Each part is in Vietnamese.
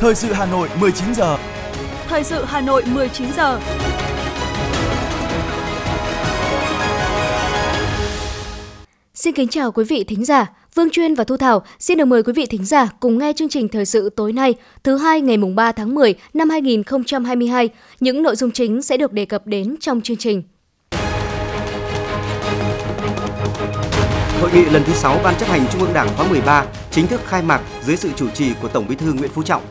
Thời sự Hà Nội 19 giờ. Thời sự Hà Nội 19 giờ. Xin kính chào quý vị thính giả. Vương Chuyên và Thu Thảo xin được mời quý vị thính giả cùng nghe chương trình thời sự tối nay, thứ Hai ngày 3 tháng 10 năm 2022. Những nội dung chính sẽ được đề cập đến trong chương trình. Hội nghị lần thứ 6 Ban chấp hành Trung ương Đảng khóa 13 chính thức khai mạc dưới sự chủ trì của Tổng Bí thư Nguyễn Phú Trọng.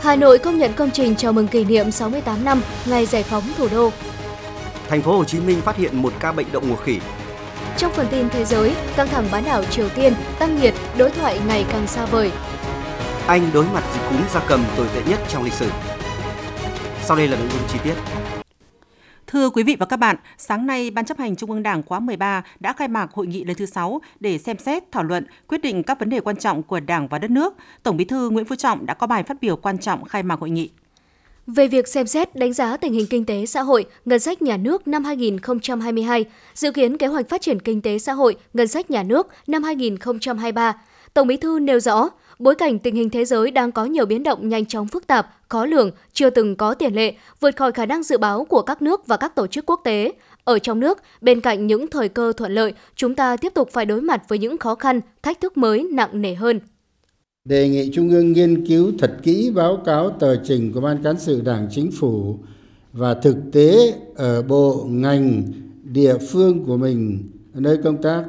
Hà Nội công nhận công trình chào mừng kỷ niệm 68 năm ngày giải phóng thủ đô. Thành phố Hồ Chí Minh phát hiện một ca bệnh đậu mùa khỉ. Trong phần tin thế giới, căng thẳng bán đảo Triều Tiên tăng nhiệt, đối thoại ngày càng xa vời. Anh đối mặt dịch cúm gia cầm tồi tệ nhất trong lịch sử. Sau đây là nội dung chi tiết. Thưa quý vị và các bạn, sáng nay, Ban chấp hành Trung ương Đảng khóa 13 đã khai mạc hội nghị lần thứ 6 để xem xét, thảo luận, quyết định các vấn đề quan trọng của Đảng và đất nước. Tổng Bí thư Nguyễn Phú Trọng đã có bài phát biểu quan trọng khai mạc hội nghị. Về việc xem xét đánh giá tình hình kinh tế xã hội, ngân sách nhà nước năm 2022, dự kiến kế hoạch phát triển kinh tế xã hội, ngân sách nhà nước năm 2023, Tổng Bí thư nêu rõ, bối cảnh tình hình thế giới đang có nhiều biến động nhanh chóng phức tạp, khó lường, chưa từng có tiền lệ, vượt khỏi khả năng dự báo của các nước và các tổ chức quốc tế. Ở trong nước, bên cạnh những thời cơ thuận lợi, chúng ta tiếp tục phải đối mặt với những khó khăn, thách thức mới nặng nề hơn. Đề nghị Trung ương nghiên cứu thật kỹ báo cáo tờ trình của Ban Cán sự Đảng Chính phủ và thực tế ở bộ, ngành, địa phương của mình, nơi công tác,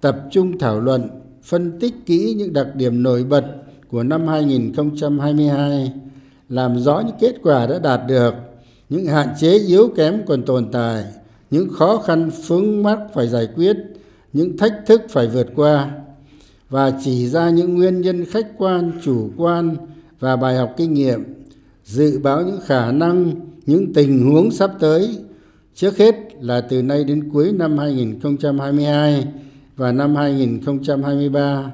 tập trung thảo luận, phân tích kỹ những đặc điểm nổi bật của năm 2022, làm rõ những kết quả đã đạt được, những hạn chế yếu kém còn tồn tại, những khó khăn vướng mắc phải giải quyết, những thách thức phải vượt qua, và chỉ ra những nguyên nhân khách quan, chủ quan và bài học kinh nghiệm, dự báo những khả năng, những tình huống sắp tới, trước hết là từ nay đến cuối năm 2022 và năm 2023,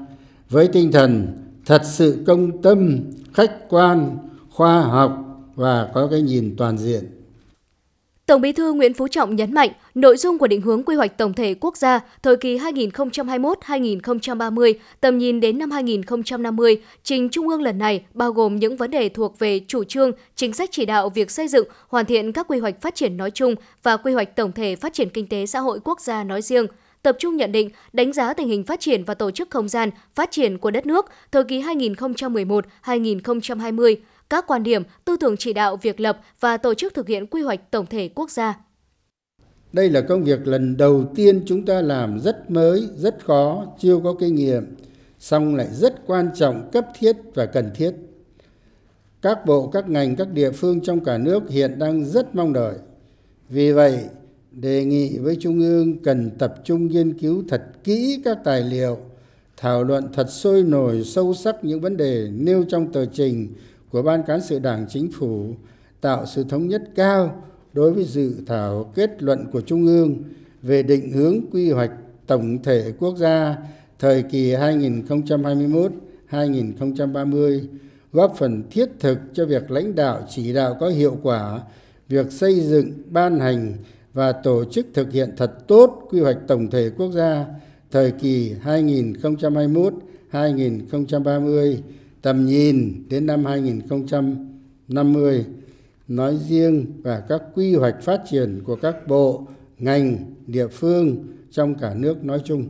với tinh thần thật sự công tâm, khách quan, khoa học và có cái nhìn toàn diện. Tổng Bí thư Nguyễn Phú Trọng nhấn mạnh, nội dung của định hướng quy hoạch tổng thể quốc gia thời kỳ 2021-2030, tầm nhìn đến năm 2050, trình Trung ương lần này bao gồm những vấn đề thuộc về chủ trương, chính sách chỉ đạo việc xây dựng, hoàn thiện các quy hoạch phát triển nói chung và quy hoạch tổng thể phát triển kinh tế xã hội quốc gia nói riêng. Tập trung nhận định, đánh giá tình hình phát triển và tổ chức không gian phát triển của đất nước thời kỳ 2011-2020, các quan điểm, tư tưởng chỉ đạo việc lập và tổ chức thực hiện quy hoạch tổng thể quốc gia. Đây là công việc lần đầu tiên chúng ta làm, rất mới, rất khó, chưa có kinh nghiệm, song lại rất quan trọng, cấp thiết và cần thiết. Các bộ, các ngành, các địa phương trong cả nước hiện đang rất mong đợi. Vì vậy, đề nghị với Trung ương cần tập trung nghiên cứu thật kỹ các tài liệu, thảo luận thật sôi nổi, sâu sắc những vấn đề nêu trong tờ trình của Ban Cán sự Đảng Chính phủ, tạo sự thống nhất cao đối với dự thảo kết luận của Trung ương về định hướng quy hoạch tổng thể quốc gia thời kỳ 2021-2030, góp phần thiết thực cho việc lãnh đạo chỉ đạo có hiệu quả, việc xây dựng, ban hành và tổ chức thực hiện thật tốt quy hoạch tổng thể quốc gia thời kỳ 2021-2030, tầm nhìn đến năm 2050 nói riêng và các quy hoạch phát triển của các bộ, ngành, địa phương trong cả nước nói chung.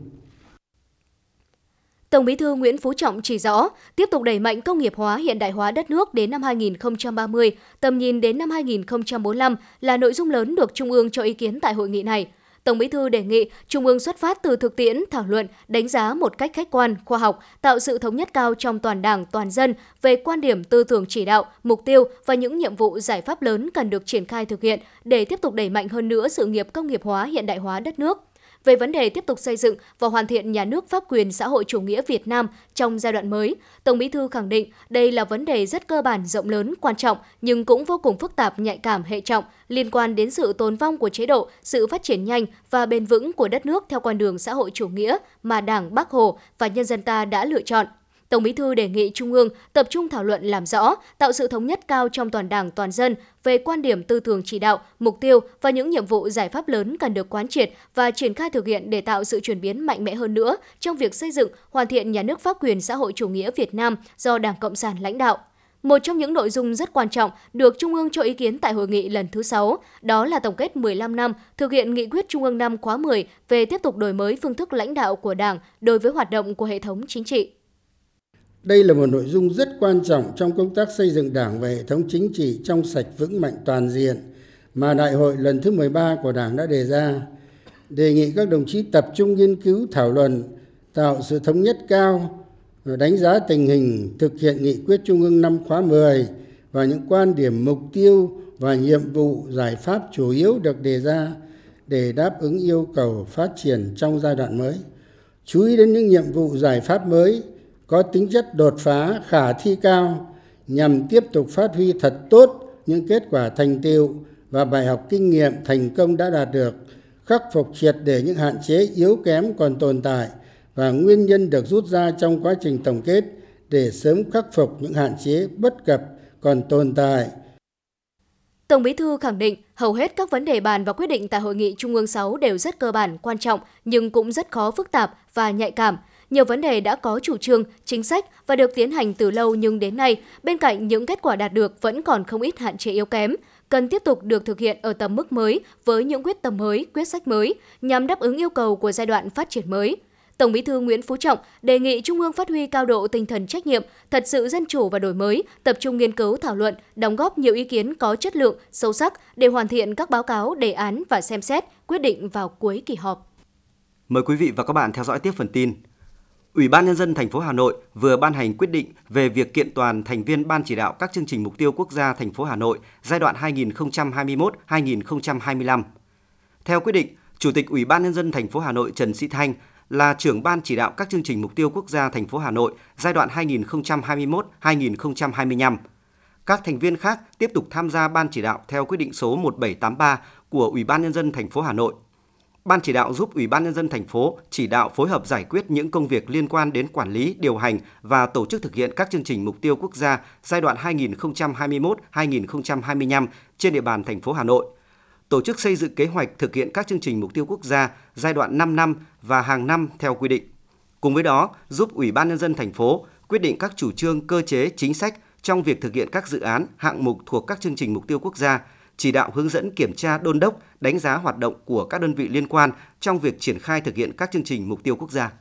Tổng Bí thư Nguyễn Phú Trọng chỉ rõ, tiếp tục đẩy mạnh công nghiệp hóa, hiện đại hóa đất nước đến năm 2030, tầm nhìn đến năm 2045 là nội dung lớn được Trung ương cho ý kiến tại hội nghị này. Tổng Bí thư đề nghị Trung ương xuất phát từ thực tiễn, thảo luận, đánh giá một cách khách quan, khoa học, tạo sự thống nhất cao trong toàn Đảng, toàn dân về quan điểm, tư tưởng chỉ đạo, mục tiêu và những nhiệm vụ giải pháp lớn cần được triển khai thực hiện để tiếp tục đẩy mạnh hơn nữa sự nghiệp công nghiệp hóa, hiện đại hóa đất nước. Về vấn đề tiếp tục xây dựng và hoàn thiện nhà nước pháp quyền xã hội chủ nghĩa Việt Nam trong giai đoạn mới, Tổng Bí thư khẳng định đây là vấn đề rất cơ bản, rộng lớn, quan trọng nhưng cũng vô cùng phức tạp, nhạy cảm, hệ trọng, liên quan đến sự tồn vong của chế độ, sự phát triển nhanh và bền vững của đất nước theo con đường xã hội chủ nghĩa mà Đảng, Bác Hồ và nhân dân ta đã lựa chọn. Tổng Bí thư đề nghị Trung ương tập trung thảo luận, làm rõ, tạo sự thống nhất cao trong toàn Đảng, toàn dân về quan điểm, tư tưởng chỉ đạo, mục tiêu và những nhiệm vụ giải pháp lớn cần được quán triệt và triển khai thực hiện để tạo sự chuyển biến mạnh mẽ hơn nữa trong việc xây dựng, hoàn thiện nhà nước pháp quyền xã hội chủ nghĩa Việt Nam do Đảng Cộng sản lãnh đạo. Một trong những nội dung rất quan trọng được Trung ương cho ý kiến tại hội nghị lần thứ 6, đó là tổng kết 15 năm thực hiện nghị quyết Trung ương 5 khóa 10 về tiếp tục đổi mới phương thức lãnh đạo của Đảng đối với hoạt động của hệ thống chính trị. Đây là một nội dung rất quan trọng trong công tác xây dựng Đảng và hệ thống chính trị trong sạch vững mạnh toàn diện mà Đại hội lần thứ 13 của Đảng đã đề ra. Đề nghị các đồng chí tập trung nghiên cứu thảo luận, tạo sự thống nhất cao, đánh giá tình hình thực hiện nghị quyết Trung ương 5 khóa 10 và những quan điểm, mục tiêu và nhiệm vụ giải pháp chủ yếu được đề ra để đáp ứng yêu cầu phát triển trong giai đoạn mới. Chú ý đến những nhiệm vụ giải pháp mới có tính chất đột phá, khả thi cao nhằm tiếp tục phát huy thật tốt những kết quả thành tựu và bài học kinh nghiệm thành công đã đạt được, khắc phục triệt để những hạn chế yếu kém còn tồn tại và nguyên nhân được rút ra trong quá trình tổng kết để sớm khắc phục những hạn chế bất cập còn tồn tại. Tổng Bí thư khẳng định hầu hết các vấn đề bàn và quyết định tại Hội nghị Trung ương 6 đều rất cơ bản, quan trọng nhưng cũng rất khó phức tạp và nhạy cảm. Nhiều vấn đề đã có chủ trương, chính sách và được tiến hành từ lâu nhưng đến nay, bên cạnh những kết quả đạt được vẫn còn không ít hạn chế yếu kém, cần tiếp tục được thực hiện ở tầm mức mới với những quyết tâm mới, quyết sách mới nhằm đáp ứng yêu cầu của giai đoạn phát triển mới. Tổng Bí thư Nguyễn Phú Trọng đề nghị Trung ương phát huy cao độ tinh thần trách nhiệm, thật sự dân chủ và đổi mới, tập trung nghiên cứu thảo luận, đóng góp nhiều ý kiến có chất lượng, sâu sắc để hoàn thiện các báo cáo, đề án và xem xét, quyết định vào cuối kỳ họp. Mời quý vị và các bạn theo dõi tiếp phần tin. Ủy ban Nhân dân thành phố Hà Nội vừa ban hành quyết định về việc kiện toàn thành viên Ban chỉ đạo các chương trình mục tiêu quốc gia thành phố Hà Nội giai đoạn 2021-2025. Theo quyết định, Chủ tịch Ủy ban Nhân dân thành phố Hà Nội Trần Sĩ Thanh là trưởng Ban chỉ đạo các chương trình mục tiêu quốc gia thành phố Hà Nội giai đoạn 2021-2025. Các thành viên khác tiếp tục tham gia Ban chỉ đạo theo quyết định số 1783 của Ủy ban Nhân dân thành phố Hà Nội. Ban chỉ đạo giúp Ủy ban Nhân dân thành phố chỉ đạo phối hợp giải quyết những công việc liên quan đến quản lý, điều hành và tổ chức thực hiện các chương trình mục tiêu quốc gia giai đoạn 2021-2025 trên địa bàn thành phố Hà Nội, tổ chức xây dựng kế hoạch thực hiện các chương trình mục tiêu quốc gia giai đoạn 5 năm và hàng năm theo quy định. Cùng với đó, giúp Ủy ban Nhân dân thành phố quyết định các chủ trương, cơ chế, chính sách trong việc thực hiện các dự án, hạng mục thuộc các chương trình mục tiêu quốc gia, chỉ đạo hướng dẫn kiểm tra đôn đốc, đánh giá hoạt động của các đơn vị liên quan trong việc triển khai thực hiện các chương trình mục tiêu quốc gia.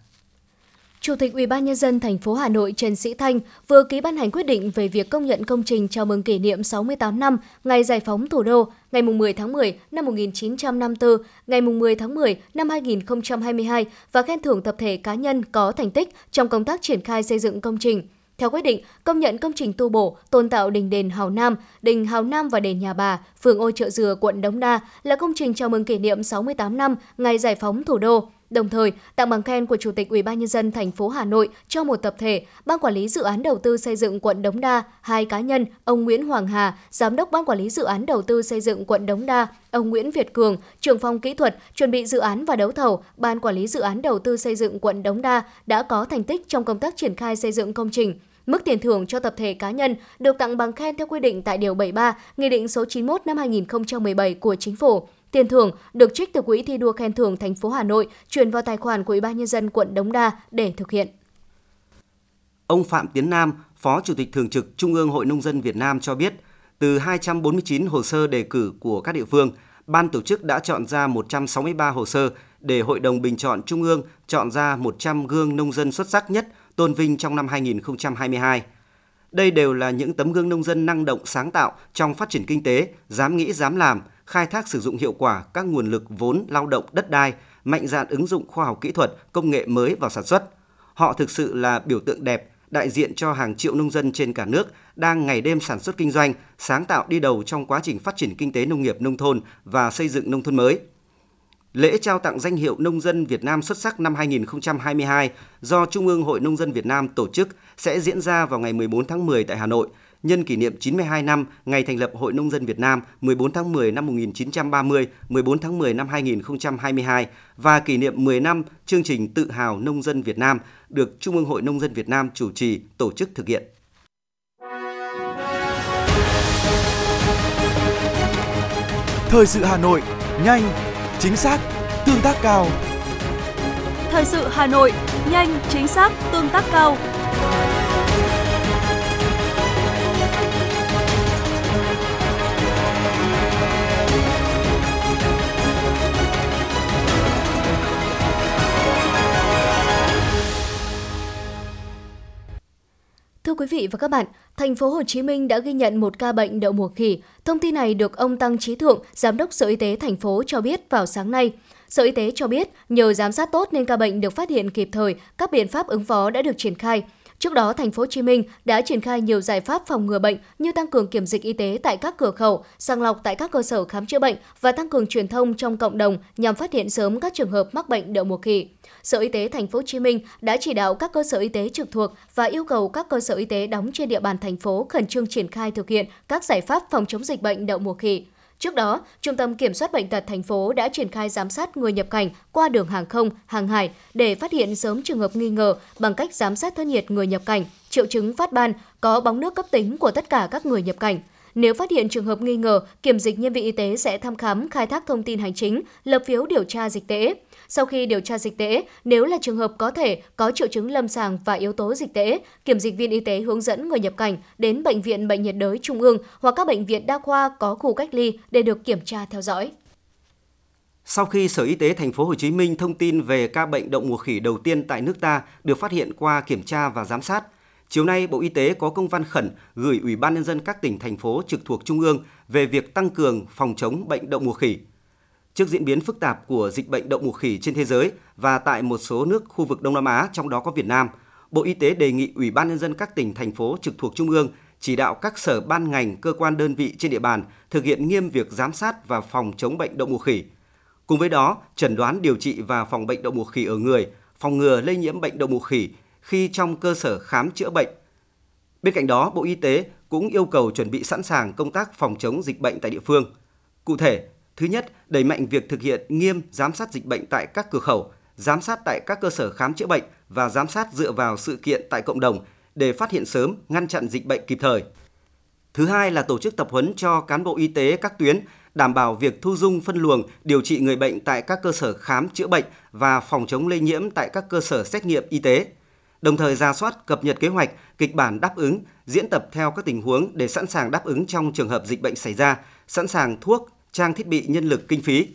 Chủ tịch Ủy ban Nhân dân thành phố Hà Nội Trần Sĩ Thanh vừa ký ban hành quyết định về việc công nhận công trình chào mừng kỷ niệm 68 năm ngày Giải phóng Thủ đô, ngày 10 tháng 10 năm 1954, ngày 10 tháng 10 năm 2022 và khen thưởng tập thể cá nhân có thành tích trong công tác triển khai xây dựng công trình. Theo quyết định, công nhận công trình tu bổ, tôn tạo đền Hào Nam, đền Hào Nam và đền Nhà Bà, phường Ô Chợ Dừa, quận Đống Đa là công trình chào mừng kỷ niệm 68 năm ngày Giải phóng Thủ đô. Đồng thời, tặng bằng khen của Chủ tịch Ủy ban Nhân dân thành phố Hà Nội cho một tập thể, Ban quản lý dự án đầu tư xây dựng quận Đống Đa, hai cá nhân, ông Nguyễn Hoàng Hà, Giám đốc Ban quản lý dự án đầu tư xây dựng quận Đống Đa, ông Nguyễn Việt Cường, trưởng phòng kỹ thuật, chuẩn bị dự án và đấu thầu, Ban quản lý dự án đầu tư xây dựng quận Đống Đa đã có thành tích trong công tác triển khai xây dựng công trình. Mức tiền thưởng cho tập thể cá nhân được tặng bằng khen theo quy định tại Điều 73, Nghị định số 91 năm 2017 của Chính phủ. Tiền thưởng được trích từ Quỹ thi đua khen thưởng thành phố Hà Nội chuyển vào tài khoản của Ủy ban Nhân dân quận Đống Đa để thực hiện. Ông Phạm Tiến Nam, Phó Chủ tịch Thường trực Trung ương Hội Nông dân Việt Nam cho biết, từ 249 hồ sơ đề cử của các địa phương, Ban tổ chức đã chọn ra 163 hồ sơ để Hội đồng Bình chọn Trung ương chọn ra 100 gương nông dân xuất sắc nhất tôn vinh trong năm 2022. Đây đều là những tấm gương nông dân năng động sáng tạo trong phát triển kinh tế, dám nghĩ dám làm, khai thác sử dụng hiệu quả các nguồn lực vốn, lao động, đất đai, mạnh dạn ứng dụng khoa học kỹ thuật, công nghệ mới vào sản xuất. Họ thực sự là biểu tượng đẹp, đại diện cho hàng triệu nông dân trên cả nước đang ngày đêm sản xuất kinh doanh, sáng tạo đi đầu trong quá trình phát triển kinh tế nông nghiệp nông thôn và xây dựng nông thôn mới. Lễ trao tặng danh hiệu Nông dân Việt Nam xuất sắc năm 2022 do Trung ương Hội Nông dân Việt Nam tổ chức sẽ diễn ra vào ngày 14 tháng 10 tại Hà Nội, nhân kỷ niệm 92 năm ngày thành lập Hội Nông dân Việt Nam 14 tháng 10 năm 1930, 14 tháng 10 năm 2022 và kỷ niệm 10 năm chương trình Tự hào Nông dân Việt Nam được Trung ương Hội Nông dân Việt Nam chủ trì tổ chức thực hiện. Thời sự Hà Nội, nhanh, chính xác, tương tác cao. Thời sự Hà Nội, nhanh, chính xác, tương tác cao. Thưa quý vị và các bạn, thành phố Hồ Chí Minh đã ghi nhận một ca bệnh đậu mùa khỉ. Thông tin này được ông Tăng Chí Thượng, Giám đốc Sở Y tế thành phố cho biết vào sáng nay. Sở Y tế cho biết nhờ giám sát tốt nên ca bệnh được phát hiện kịp thời, các biện pháp ứng phó đã được triển khai. Trước đó, thành phố Hồ Chí Minh đã triển khai nhiều giải pháp phòng ngừa bệnh như tăng cường kiểm dịch y tế tại các cửa khẩu, sàng lọc tại các cơ sở khám chữa bệnh và tăng cường truyền thông trong cộng đồng nhằm phát hiện sớm các trường hợp mắc bệnh đậu mùa khỉ. Sở Y tế thành phố Hồ Chí Minh đã chỉ đạo các cơ sở y tế trực thuộc và yêu cầu các cơ sở y tế đóng trên địa bàn thành phố khẩn trương triển khai thực hiện các giải pháp phòng chống dịch bệnh đậu mùa khỉ. Trước đó, Trung tâm Kiểm soát Bệnh tật thành phố đã triển khai giám sát người nhập cảnh qua đường hàng không, hàng hải để phát hiện sớm trường hợp nghi ngờ bằng cách giám sát thân nhiệt người nhập cảnh, triệu chứng phát ban, có bóng nước cấp tính của tất cả các người nhập cảnh. Nếu phát hiện trường hợp nghi ngờ, kiểm dịch nhân viên y tế sẽ thăm khám, khai thác thông tin hành chính, lập phiếu điều tra dịch tễ. Sau khi điều tra dịch tễ, nếu là trường hợp có thể có triệu chứng lâm sàng và yếu tố dịch tễ, kiểm dịch viên y tế hướng dẫn người nhập cảnh đến Bệnh viện Bệnh nhiệt đới Trung ương hoặc các bệnh viện đa khoa có khu cách ly để được kiểm tra theo dõi. Sau khi Sở Y tế thành phố Hồ Chí Minh thông tin về ca bệnh đậu mùa khỉ đầu tiên tại nước ta được phát hiện qua kiểm tra và giám sát, chiều nay Bộ Y tế có công văn khẩn gửi Ủy ban nhân dân các tỉnh thành phố trực thuộc Trung ương về việc tăng cường phòng chống bệnh đậu mùa khỉ. Trước diễn biến phức tạp của dịch bệnh đậu mùa khỉ trên thế giới và tại một số nước khu vực Đông Nam Á, trong đó có Việt Nam, Bộ Y tế đề nghị Ủy ban nhân dân các tỉnh, thành phố trực thuộc Trung ương chỉ đạo các sở ban ngành, cơ quan đơn vị trên địa bàn thực hiện nghiêm việc giám sát và phòng chống bệnh đậu mùa khỉ. Cùng với đó, chẩn đoán, điều trị và phòng bệnh đậu mùa khỉ ở người, phòng ngừa lây nhiễm bệnh đậu mùa khỉ khi trong cơ sở khám chữa bệnh. Bên cạnh đó, Bộ Y tế cũng yêu cầu chuẩn bị sẵn sàng công tác phòng chống dịch bệnh tại địa phương. Cụ thể, thứ nhất, đẩy mạnh việc thực hiện nghiêm giám sát dịch bệnh tại các cửa khẩu, giám sát tại các cơ sở khám chữa bệnh và giám sát dựa vào sự kiện tại cộng đồng để phát hiện sớm, ngăn chặn dịch bệnh kịp thời. Thứ hai là tổ chức tập huấn cho cán bộ y tế các tuyến, đảm bảo việc thu dung, phân luồng, điều trị người bệnh tại các cơ sở khám chữa bệnh và phòng chống lây nhiễm tại các cơ sở xét nghiệm y tế. Đồng thời rà soát, cập nhật kế hoạch, kịch bản đáp ứng, diễn tập theo các tình huống để sẵn sàng đáp ứng trong trường hợp dịch bệnh xảy ra, sẵn sàng thuốc, trang thiết bị, nhân lực, kinh phí.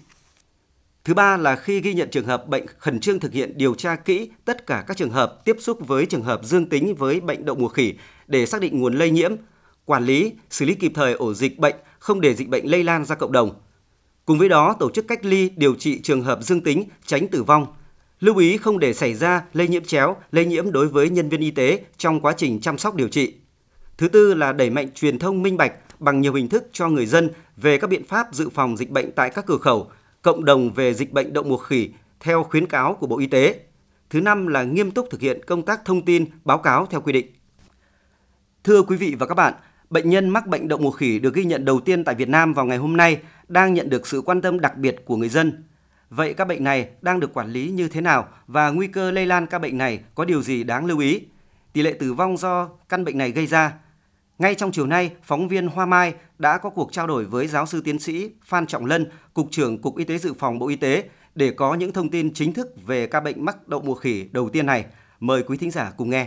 Thứ ba là khi ghi nhận trường hợp bệnh, khẩn trương thực hiện điều tra kỹ tất cả các trường hợp tiếp xúc với trường hợp dương tính với bệnh đậu mùa khỉ để xác định nguồn lây nhiễm, quản lý, xử lý kịp thời ổ dịch bệnh, không để dịch bệnh lây lan ra cộng đồng. Cùng với đó, tổ chức cách ly, điều trị trường hợp dương tính, tránh tử vong. Lưu ý không để xảy ra lây nhiễm chéo, lây nhiễm đối với nhân viên y tế trong quá trình chăm sóc điều trị. Thứ tư là đẩy mạnh truyền thông minh bạch bằng nhiều hình thức cho người dân về các biện pháp dự phòng dịch bệnh tại các cửa khẩu, cộng đồng về dịch bệnh đậu mùa khỉ theo khuyến cáo của Bộ Y tế. Thứ năm là nghiêm túc thực hiện công tác thông tin, báo cáo theo quy định. Thưa quý vị và các bạn, bệnh nhân mắc bệnh đậu mùa khỉ được ghi nhận đầu tiên tại Việt Nam vào ngày hôm nay đang nhận được sự quan tâm đặc biệt của người dân. Vậy các bệnh này đang được quản lý như thế nào và nguy cơ lây lan các bệnh này có điều gì đáng lưu ý? Tỷ lệ tử vong do căn bệnh này gây ra. Ngay trong chiều nay, phóng viên Hoa Mai đã có cuộc trao đổi với giáo sư tiến sĩ Phan Trọng Lân, Cục trưởng Cục Y tế Dự phòng Bộ Y tế để có những thông tin chính thức về ca bệnh mắc đậu mùa khỉ đầu tiên này. Mời quý thính giả cùng nghe.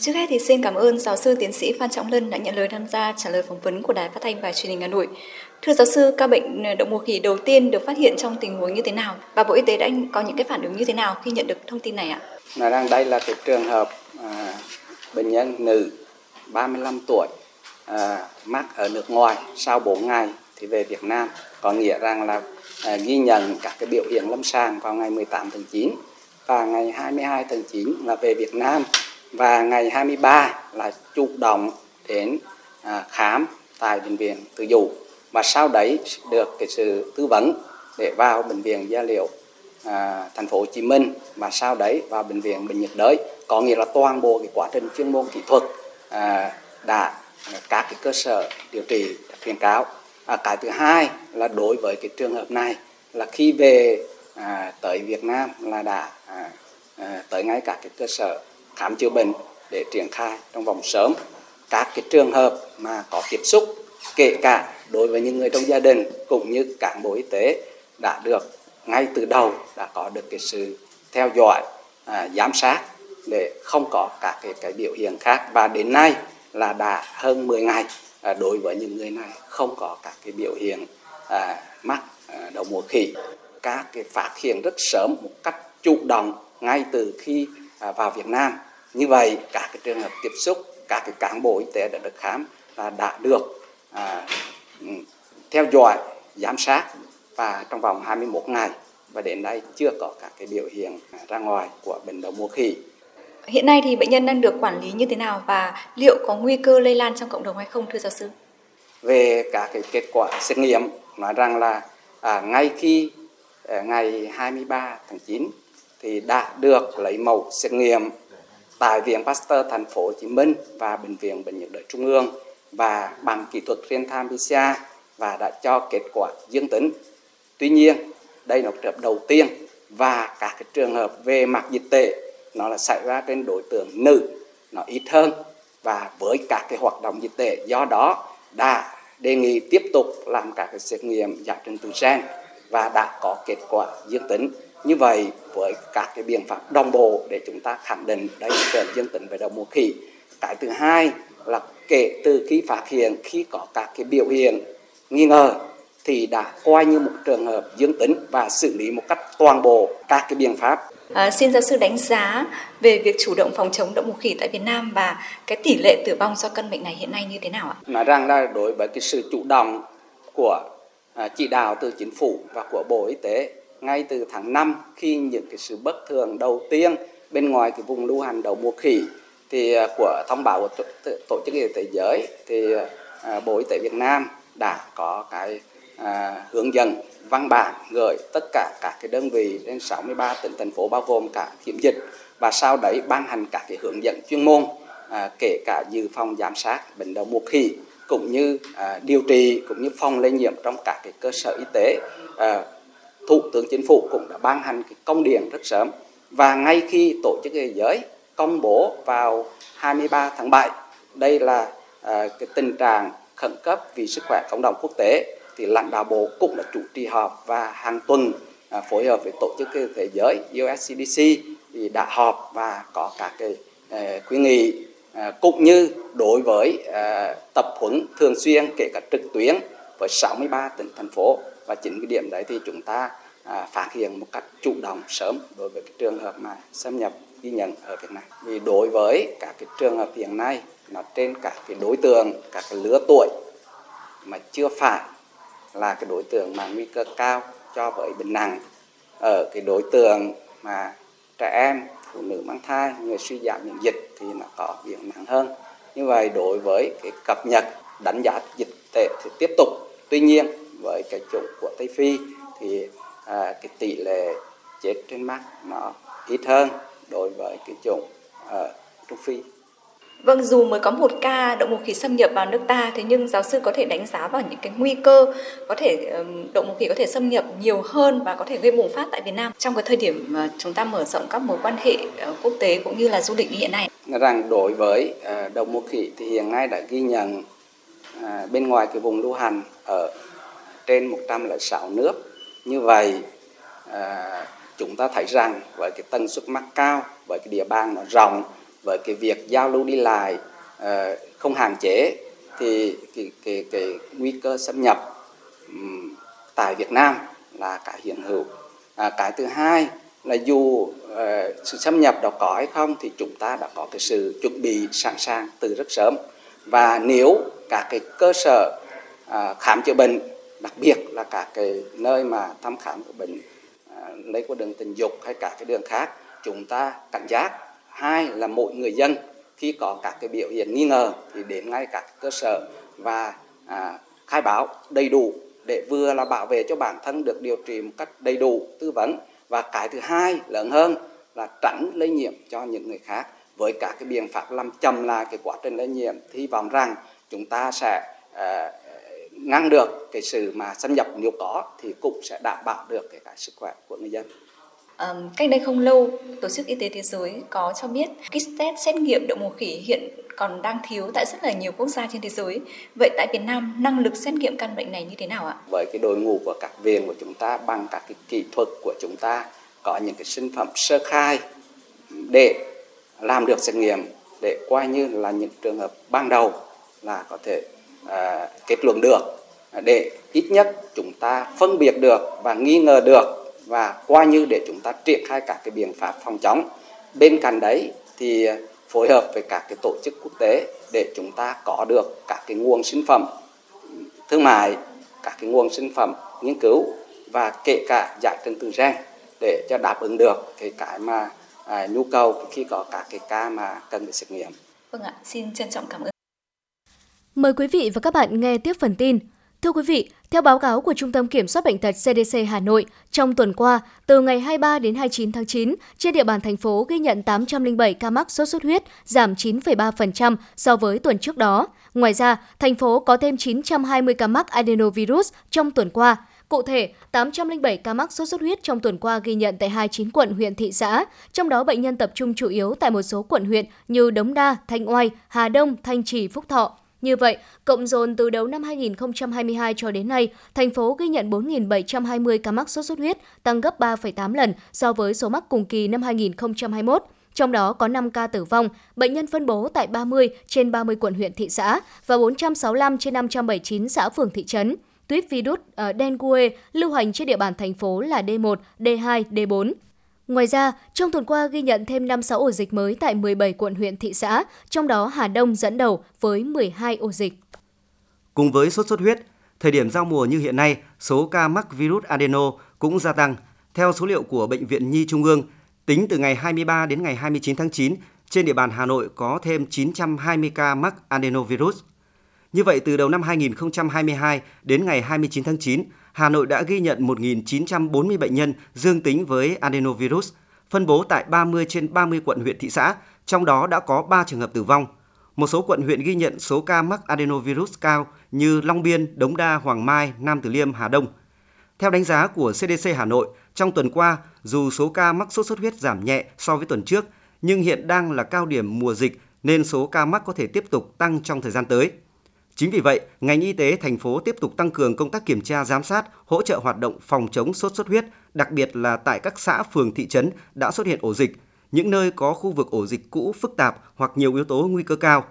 Trước hết thì xin cảm ơn giáo sư tiến sĩ Phan Trọng Lân đã nhận lời tham gia trả lời phỏng vấn của Đài Phát thanh và Truyền hình Hà Nội. Thưa giáo sư, ca bệnh đậu mùa khỉ đầu tiên được phát hiện trong tình huống như thế nào và Bộ Y tế đã có những cái phản ứng như thế nào khi nhận được thông tin này ạ? Nói rằng đây là cái trường hợp bệnh nhân nữ 35 tuổi mắc ở nước ngoài, sau 4 ngày thì về Việt Nam, có nghĩa rằng là ghi nhận các cái biểu hiện lâm sàng vào ngày 18 tháng 9 và ngày 22 tháng 9 là về Việt Nam và ngày 23 là chủ động đến khám tại bệnh viện Từ Dũ và sau đấy được cái sự tư vấn để vào bệnh viện Gia Liễu thành phố Hồ Chí Minh và sau đấy vào bệnh viện Bệnh nhiệt đới, có nghĩa là toàn bộ cái quá trình chuyên môn kỹ thuật đã các cái cơ sở điều trị khuyến cáo. Cái thứ hai là đối với cái trường hợp này là khi về tới Việt Nam là đã tới ngay các cái cơ sở khám chữa bệnh để triển khai trong vòng sớm các cái trường hợp mà có tiếp xúc, kể cả đối với những người trong gia đình cũng như cán bộ y tế đã được ngay từ đầu đã có được cái sự theo dõi, giám sát để không có các cái biểu hiện khác và đến nay là đã hơn 10 ngày đối với những người này không có các cái biểu hiện mắc đậu mùa khỉ. Các cái phát hiện rất sớm một cách chủ động ngay từ khi vào Việt Nam. Như vậy các cái trường hợp tiếp xúc, các cái cán bộ y tế đã được khám đã được theo dõi, giám sát và trong vòng 21 ngày và đến nay chưa có các cái biểu hiện ra ngoài của bệnh đậu mùa khỉ. Hiện nay thì bệnh nhân đang được quản lý như thế nào và liệu có nguy cơ lây lan trong cộng đồng hay không, thưa giáo sư? Về các cái kết quả xét nghiệm nói rằng là ngay khi ngày 23 tháng 9 thì đã được lấy mẫu xét nghiệm tại Viện Pasteur Thành phố Hồ Chí Minh và Bệnh viện Bệnh nhiệt đới Trung ương và bằng kỹ thuật real-time PCR và đã cho kết quả dương tính. Tuy nhiên, đây là trường hợp đầu tiên và các cái trường hợp về mặt dịch tễ nó là xảy ra trên đối tượng nữ, nó ít hơn và với các cái hoạt động dịch tễ, do đó đã đề nghị tiếp tục làm các cái xét nghiệm giải trình tự gen và đã có kết quả dương tính. Như vậy, với các cái biện pháp đồng bộ để chúng ta khẳng định đây là trường hợp dương tính về đậu mùa khỉ. Cái thứ hai là kể từ khi phát hiện, khi có các cái biểu hiện nghi ngờ thì đã coi như một trường hợp dương tính và xử lý một cách toàn bộ các cái biện pháp. Xin giáo sư đánh giá về việc chủ động phòng chống đậu mùa khỉ tại Việt Nam và cái tỷ lệ tử vong do căn bệnh này hiện nay như thế nào ạ? Nói rằng là đối với cái sự chủ động của chỉ đạo từ chính phủ và của Bộ Y tế ngay từ tháng 5 khi những cái sự bất thường đầu tiên bên ngoài cái vùng lưu hành đậu mùa khỉ thì của thông báo của Tổ chức Y tế Thế giới thì Bộ Y tế Việt Nam đã có cái hướng dẫn văn bản gửi tất cả các cái đơn vị trên 63 tỉnh thành phố bao gồm cả kiểm dịch và sau đấy ban hành các cái hướng dẫn chuyên môn kể cả dự phòng giám sát bệnh đậu mùa khỉ cũng như điều trị cũng như phòng lây nhiễm trong các cái cơ sở y tế. Thủ tướng Chính phủ cũng đã ban hành cái công điện rất sớm và ngay khi Tổ chức Y tế Thế giới công bố vào 23 tháng 7 đây là cái tình trạng khẩn cấp vì sức khỏe cộng đồng quốc tế thì lãnh đạo bộ cũng đã chủ trì họp và hàng tuần phối hợp với Tổ chức Y tế Thế giới USCDC thì đã họp và có các cái khuyến nghị cũng như đối với tập huấn thường xuyên kể cả trực tuyến với 63 tỉnh thành phố và chính cái điểm đấy thì chúng ta phát hiện một cách chủ động sớm đối với cái trường hợp mà xâm nhập ghi nhận ở Việt Nam. Vì đối với các cái trường hợp hiện nay nó trên các cái đối tượng các cái lứa tuổi mà chưa phải là cái đối tượng mà nguy cơ cao cho với bệnh nặng, ở cái đối tượng mà trẻ em, phụ nữ mang thai, người suy giảm miễn dịch thì nó có biểu hiện nặng hơn. Như vậy đối với cái cập nhật đánh giá dịch tễ thì tiếp tục. Tuy nhiên với cái chủng của Tây Phi thì cái tỷ lệ chết trên mắt nó ít hơn đối với cái chủng ở Trung Phi. Vâng, dù mới có một ca đậu mùa khỉ xâm nhập vào nước ta, thế nhưng giáo sư có thể đánh giá vào những cái nguy cơ có thể đậu mùa khỉ có thể xâm nhập nhiều hơn và có thể gây bùng phát tại Việt Nam trong cái thời điểm chúng ta mở rộng các mối quan hệ quốc tế cũng như là du lịch như hiện nay. Rằng đối với đậu mùa khỉ thì hiện nay đã ghi nhận bên ngoài cái vùng lưu hành ở trên 106 nước. Như vậy chúng ta thấy rằng với cái tần suất mắc cao, với cái địa bàn nó rộng, với cái việc giao lưu đi lại không hạn chế thì cái nguy cơ xâm nhập tại Việt Nam là cái hiện hữu. Cái thứ hai là dù sự xâm nhập đó có hay không thì chúng ta đã có cái sự chuẩn bị sẵn sàng từ rất sớm và nếu các cái cơ sở khám chữa bệnh, đặc biệt là các cái nơi mà thăm khám của bệnh lấy qua đường tình dục hay các cái đường khác, chúng ta cảnh giác. Hai là mỗi người dân khi có các cái biểu hiện nghi ngờ thì đến ngay các cơ sở và khai báo đầy đủ để vừa là bảo vệ cho bản thân được điều trị một cách đầy đủ, tư vấn và cái thứ hai lớn hơn là tránh lây nhiễm cho những người khác. Với các cái biện pháp làm chậm lại cái quá trình lây nhiễm, hy vọng rằng chúng ta sẽ ngăn được cái sự mà xâm nhập nếu có thì cũng sẽ đảm bảo được cái sức khỏe của người dân. Cách đây không lâu, Tổ chức Y tế Thế giới có cho biết kit test xét nghiệm đậu mùa khỉ hiện còn đang thiếu tại rất là nhiều quốc gia trên thế giới. Vậy tại Việt Nam, năng lực xét nghiệm căn bệnh này như thế nào ạ? Với cái đội ngũ của các viện của chúng ta, bằng các cái kỹ thuật của chúng ta, có những cái sinh phẩm sơ khai để làm được xét nghiệm, để coi như là những trường hợp ban đầu là có thể kết luận được, để ít nhất chúng ta phân biệt được và nghi ngờ được và coi như để chúng ta triển khai các cái biện pháp phòng chống. Bên cạnh đấy thì phối hợp với các cái tổ chức quốc tế để chúng ta có được các cái nguồn sinh phẩm thương mại, các cái nguồn sinh phẩm nghiên cứu và kể cả giải trình tự gen để cho đáp ứng được cái mà nhu cầu khi có các cái ca mà cần được xét nghiệm. Vâng ạ, xin trân trọng cảm ơn. Mời quý vị và các bạn nghe tiếp phần tin. Thưa quý vị, theo báo cáo của Trung tâm Kiểm soát Bệnh tật CDC Hà Nội, trong tuần qua, từ ngày 23 đến 29 tháng 9, trên địa bàn thành phố ghi nhận 807 ca mắc sốt xuất huyết, giảm 9,3% so với tuần trước đó. Ngoài ra, thành phố có thêm 920 ca mắc adenovirus trong tuần qua. Cụ thể, 807 ca mắc sốt xuất huyết trong tuần qua ghi nhận tại 29 quận, huyện, thị xã, trong đó bệnh nhân tập trung chủ yếu tại một số quận, huyện như Đống Đa, Thanh Oai, Hà Đông, Thanh Trì, Phúc Thọ. Như vậy, cộng dồn từ đầu năm 2022 cho đến nay, thành phố ghi nhận 4.720 ca mắc sốt xuất huyết, tăng gấp 3,8 lần so với số mắc cùng kỳ năm 2021. Trong đó có 5 ca tử vong, bệnh nhân phân bố tại 30 trên 30 quận, huyện, thị xã và 465 trên 579 xã, phường, thị trấn. Tuyếp virus dengue lưu hành trên địa bàn thành phố là D1, D2, D4. Ngoài ra, trong tuần qua ghi nhận thêm 56 ổ dịch mới tại 17 quận, huyện, thị xã, trong đó Hà Đông dẫn đầu với 12 ổ dịch. Cùng với sốt xuất huyết, thời điểm giao mùa như hiện nay, số ca mắc virus adeno cũng gia tăng. Theo số liệu của Bệnh viện Nhi Trung ương, tính từ ngày 23 đến ngày 29 tháng 9, trên địa bàn Hà Nội có thêm 920 ca mắc adenovirus. Như vậy, từ đầu năm 2022 đến ngày 29 tháng 9, Hà Nội đã ghi nhận 1.940 bệnh nhân dương tính với adenovirus, phân bố tại 30 trên 30 quận, huyện, thị xã, trong đó đã có 3 trường hợp tử vong. Một số quận, huyện ghi nhận số ca mắc adenovirus cao như Long Biên, Đống Đa, Hoàng Mai, Nam Từ Liêm, Hà Đông. Theo đánh giá của CDC Hà Nội, trong tuần qua, dù số ca mắc sốt xuất huyết giảm nhẹ so với tuần trước, nhưng hiện đang là cao điểm mùa dịch nên số ca mắc có thể tiếp tục tăng trong thời gian tới. Chính vì vậy, ngành y tế thành phố tiếp tục tăng cường công tác kiểm tra, giám sát, hỗ trợ hoạt động phòng chống sốt xuất huyết, đặc biệt là tại các xã, phường, thị trấn đã xuất hiện ổ dịch, những nơi có khu vực ổ dịch cũ phức tạp hoặc nhiều yếu tố nguy cơ cao.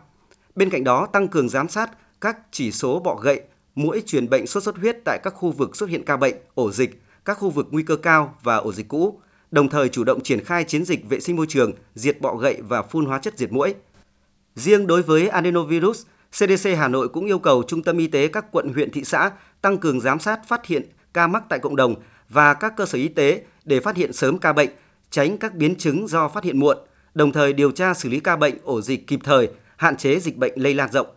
Bên cạnh đó, tăng cường giám sát các chỉ số bọ gậy, muỗi truyền bệnh sốt xuất huyết tại các khu vực xuất hiện ca bệnh, ổ dịch, các khu vực nguy cơ cao và ổ dịch cũ, đồng thời chủ động triển khai chiến dịch vệ sinh môi trường, diệt bọ gậy và phun hóa chất diệt muỗi. Riêng đối với adenovirus, CDC Hà Nội cũng yêu cầu trung tâm y tế các quận, huyện, thị xã tăng cường giám sát, phát hiện ca mắc tại cộng đồng và các cơ sở y tế để phát hiện sớm ca bệnh, tránh các biến chứng do phát hiện muộn, đồng thời điều tra xử lý ca bệnh, ổ dịch kịp thời, hạn chế dịch bệnh lây lan rộng.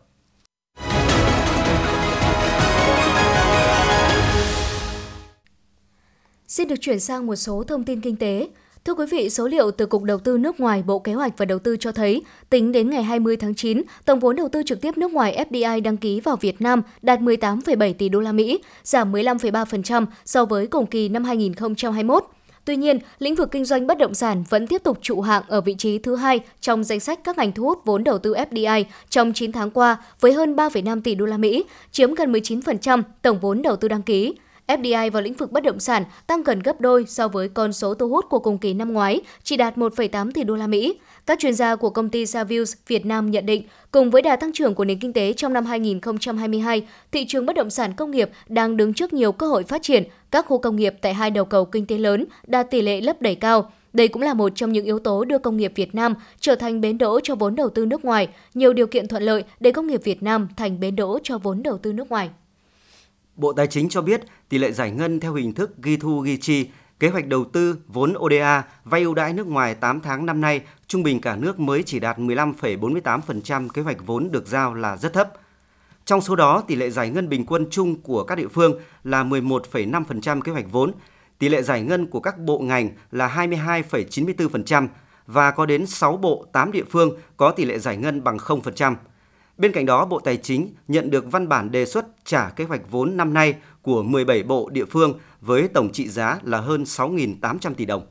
Xin được chuyển sang một số thông tin kinh tế. Thưa quý vị, số liệu từ Cục Đầu tư nước ngoài, Bộ Kế hoạch và Đầu tư cho thấy, tính đến ngày 20 tháng 9, tổng vốn đầu tư trực tiếp nước ngoài FDI đăng ký vào Việt Nam đạt 18,7 tỷ USD, giảm 15,3% so với cùng kỳ năm 2021. Tuy nhiên, lĩnh vực kinh doanh bất động sản vẫn tiếp tục trụ hạng ở vị trí thứ 2 trong danh sách các ngành thu hút vốn đầu tư FDI trong 9 tháng qua với hơn 3,5 tỷ USD, chiếm gần 19% tổng vốn đầu tư đăng ký. FDI vào lĩnh vực bất động sản tăng gần gấp đôi so với con số thu hút của cùng kỳ năm ngoái, chỉ đạt 1,8 tỷ đô la Mỹ. Các chuyên gia của công ty Savills Việt Nam nhận định, cùng với đà tăng trưởng của nền kinh tế trong năm 2022, thị trường bất động sản công nghiệp đang đứng trước nhiều cơ hội phát triển. Các khu công nghiệp tại hai đầu cầu kinh tế lớn đạt tỷ lệ lấp đầy cao. Đây cũng là một trong những yếu tố đưa công nghiệp Việt Nam trở thành bến đỗ cho vốn đầu tư nước ngoài, nhiều điều kiện thuận lợi để công nghiệp Việt Nam thành bến đỗ cho vốn đầu tư nước ngoài. Bộ Tài chính cho biết tỷ lệ giải ngân theo hình thức ghi thu ghi chi, kế hoạch đầu tư, vốn ODA, vay ưu đãi nước ngoài 8 tháng năm nay, trung bình cả nước mới chỉ đạt 15,48% kế hoạch vốn được giao là rất thấp. Trong số đó, tỷ lệ giải ngân bình quân chung của các địa phương là 11,5% kế hoạch vốn, tỷ lệ giải ngân của các bộ ngành là 22,94% và có đến 6 bộ, 8 địa phương có tỷ lệ giải ngân bằng 0%. Bên cạnh đó, Bộ Tài chính nhận được văn bản đề xuất trả kế hoạch vốn năm nay của 17 bộ địa phương với tổng trị giá là hơn 6.800 tỷ đồng.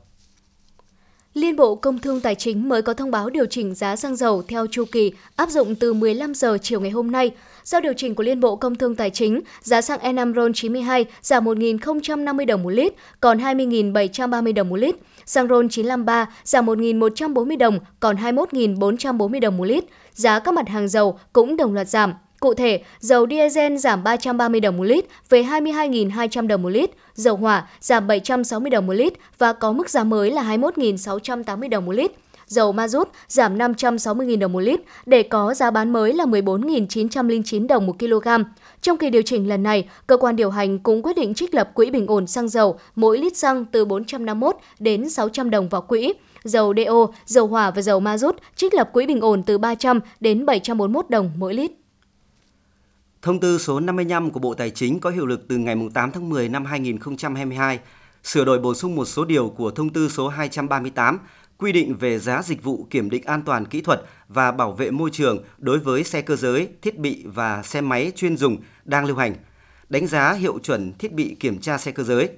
Liên Bộ Công Thương Tài chính mới có thông báo điều chỉnh giá xăng dầu theo chu kỳ áp dụng từ 15 giờ chiều ngày hôm nay. Sau điều chỉnh của Liên Bộ Công Thương Tài chính, giá xăng E5 RON92 giảm 1.050 đồng một lít, còn 20.730 đồng một lít. Xăng RON953 giảm 1.140 đồng, còn 21.440 đồng một lít. Giá các mặt hàng dầu cũng đồng loạt giảm. Cụ thể, dầu diesel giảm 330 đồng một lít về 22.200 đồng một lít, dầu hỏa giảm 760 đồng một lít và có mức giá mới là 21.680 đồng một lít. dầu mazut giảm 560.000 đồng một lít để có giá bán mới là 14.909 đồng một kg. Trong kỳ điều chỉnh lần này, cơ quan điều hành cũng quyết định trích lập quỹ bình ổn xăng dầu mỗi lít xăng từ 451 đến 600 đồng vào quỹ, dầu DO, dầu hỏa và dầu mazut trích lập quỹ bình ổn từ 300 đến 741 đồng mỗi lít. Thông tư số 55 của Bộ Tài chính có hiệu lực từ ngày 8 tháng 10 năm 2022, sửa đổi bổ sung một số điều của Thông tư số 238 quy định về giá dịch vụ kiểm định an toàn kỹ thuật và bảo vệ môi trường đối với xe cơ giới, thiết bị và xe máy chuyên dùng đang lưu hành, đánh giá hiệu chuẩn thiết bị kiểm tra xe cơ giới.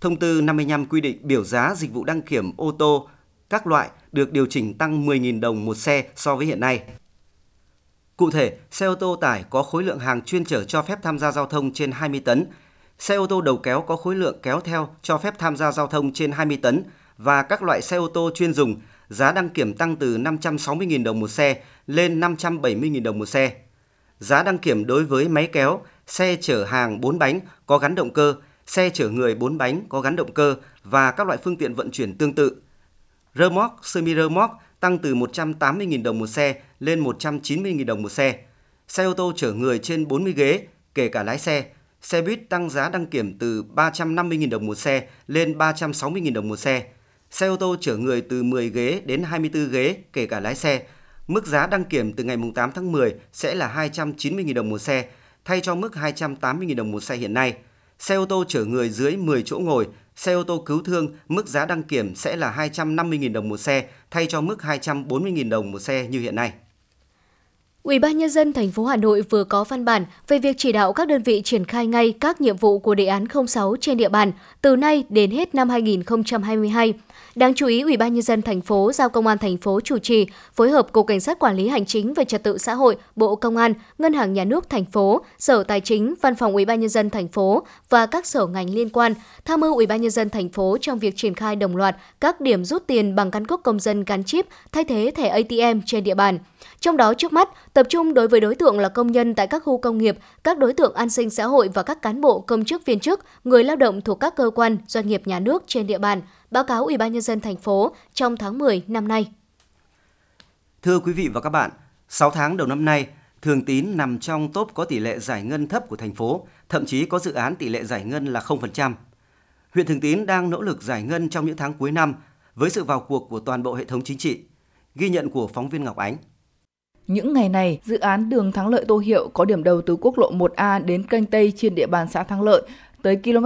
Thông tư 55 quy định biểu giá dịch vụ đăng kiểm ô tô các loại được điều chỉnh tăng 10.000 đồng một xe so với hiện nay. Cụ thể, xe ô tô tải có khối lượng hàng chuyên chở cho phép tham gia giao thông trên 20 tấn, xe ô tô đầu kéo có khối lượng kéo theo cho phép tham gia giao thông trên 20 tấn và các loại xe ô tô chuyên dùng, giá đăng kiểm tăng từ 560.000 đồng một xe lên 570.000 đồng một xe. Giá đăng kiểm đối với máy kéo, xe chở hàng 4 bánh có gắn động cơ, xe chở người 4 bánh có gắn động cơ và các loại phương tiện vận chuyển tương tự. Rơ moóc, semi-rơ moóc tăng từ 180.000 đồng một xe lên 190.000 đồng một xe. Xe ô tô chở người trên 40 ghế, kể cả lái xe. Xe buýt tăng giá đăng kiểm từ 350.000 đồng một xe lên 360.000 đồng một xe. Xe ô tô chở người từ 10 ghế đến 24 ghế, kể cả lái xe. Mức giá đăng kiểm từ ngày 8 tháng 10 sẽ là 290.000 đồng một xe, thay cho mức 280.000 đồng một xe hiện nay. Xe ô tô chở người dưới 10 chỗ ngồi, xe ô tô cứu thương, mức giá đăng kiểm sẽ là 250.000 đồng một xe, thay cho mức 240.000 đồng một xe như hiện nay. Ủy ban nhân dân thành phố Hà Nội vừa có văn bản về việc chỉ đạo các đơn vị triển khai ngay các nhiệm vụ của đề án 06 trên địa bàn từ nay đến hết năm 2022. Đáng chú ý, Ủy ban nhân dân thành phố giao Công an thành phố chủ trì, phối hợp Cục Cảnh sát Quản lý Hành chính về Trật tự xã hội, Bộ Công an, Ngân hàng Nhà nước thành phố, Sở Tài chính, Văn phòng Ủy ban nhân dân thành phố và các sở ngành liên quan tham mưu Ủy ban nhân dân thành phố trong việc triển khai đồng loạt các điểm rút tiền bằng căn cước công dân gắn chip thay thế thẻ ATM trên địa bàn. Trong đó trước mắt tập trung đối với đối tượng là công nhân tại các khu công nghiệp, các đối tượng an sinh xã hội và các cán bộ, công chức, viên chức, người lao động thuộc các cơ quan, doanh nghiệp nhà nước trên địa bàn, báo cáo Ủy ban nhân dân thành phố trong tháng 10 năm nay. Thưa quý vị và các bạn, 6 tháng đầu năm nay, Thường Tín nằm trong top có tỷ lệ giải ngân thấp của thành phố, thậm chí có dự án tỷ lệ giải ngân là 0%. Huyện Thường Tín đang nỗ lực giải ngân trong những tháng cuối năm với sự vào cuộc của toàn bộ hệ thống chính trị. Ghi nhận của phóng viên Ngọc Ánh. Những ngày này, dự án đường Thắng Lợi Tô Hiệu có điểm đầu từ quốc lộ 1A đến kênh Tây trên địa bàn xã Thắng Lợi tới km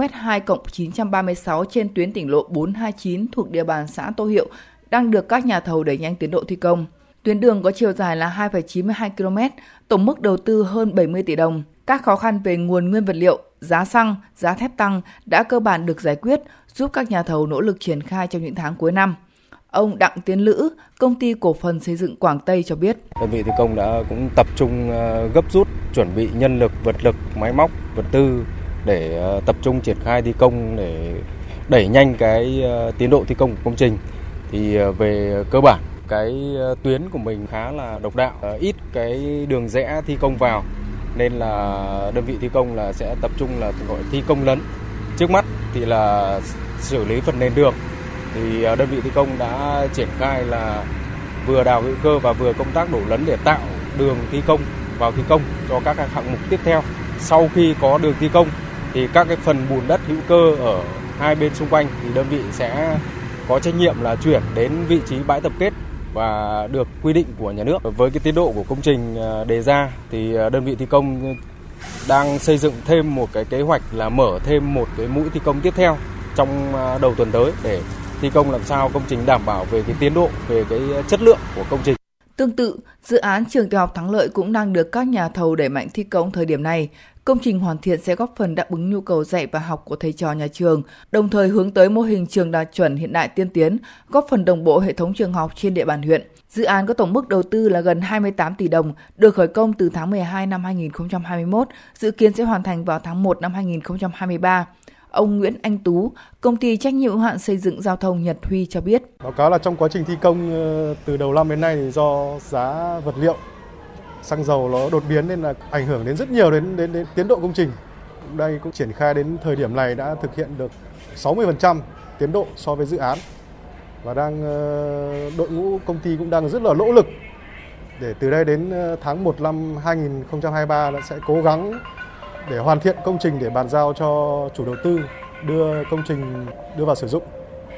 2+936 trên tuyến tỉnh lộ 429 thuộc địa bàn xã Tô Hiệu đang được các nhà thầu đẩy nhanh tiến độ thi công. Tuyến đường có chiều dài là 2,92 km, tổng mức đầu tư hơn 70 tỷ đồng. Các khó khăn về nguồn nguyên vật liệu, giá xăng, giá thép tăng đã cơ bản được giải quyết, giúp các nhà thầu nỗ lực triển khai trong những tháng cuối năm. Ông Đặng Tiến Lữ, Công ty Cổ phần Xây dựng Quảng Tây cho biết. Đơn vị thi công đã cũng tập trung gấp rút, chuẩn bị nhân lực, vật lực, máy móc, vật tư để tập trung triển khai thi công để đẩy nhanh cái tiến độ thi công của công trình. Thì về cơ bản, cái tuyến của mình khá là độc đạo, ít cái đường rẽ thi công vào nên là đơn vị thi công là sẽ tập trung là gọi thi công lấn. Trước mắt thì là xử lý phần nền đường. Thì đơn vị thi công đã triển khai là vừa đào hữu cơ và vừa công tác đổ lấn để tạo đường thi công vào thi công cho các hạng mục tiếp theo. Sau khi có đường thi công thì các cái phần bùn đất hữu cơ ở hai bên xung quanh thì đơn vị sẽ có trách nhiệm là chuyển đến vị trí bãi tập kết và được quy định của nhà nước. Với cái tiến độ của công trình đề ra thì đơn vị thi công đang xây dựng thêm một cái kế hoạch là mở thêm một cái mũi thi công tiếp theo trong đầu tuần tới để thi công làm sao công trình đảm bảo về cái tiến độ, về cái chất lượng của công trình. Tương tự, dự án trường Tiểu học Thắng Lợi cũng đang được các nhà thầu đẩy mạnh thi công thời điểm này. Công trình hoàn thiện sẽ góp phần đáp ứng nhu cầu dạy và học của thầy trò nhà trường, đồng thời hướng tới mô hình trường đạt chuẩn hiện đại tiên tiến, góp phần đồng bộ hệ thống trường học trên địa bàn huyện. Dự án có tổng mức đầu tư là gần 28 tỷ đồng, được khởi công từ tháng 12 năm 2021, dự kiến sẽ hoàn thành vào tháng 1 năm 2023. Ông Nguyễn Anh Tú, Công ty Trách nhiệm hữu hạn Xây dựng Giao thông Nhật Huy cho biết. Báo cáo là trong quá trình thi công từ đầu năm đến nay thì do giá vật liệu xăng dầu nó đột biến nên là ảnh hưởng đến rất nhiều đến tiến độ công trình. Đây cũng triển khai đến thời điểm này đã thực hiện được 60% tiến độ so với dự án. và đang đội ngũ công ty cũng đang rất là nỗ lực để từ đây đến tháng 1 năm 2023 sẽ cố gắng để hoàn thiện công trình để bàn giao cho chủ đầu tư đưa công trình đưa vào sử dụng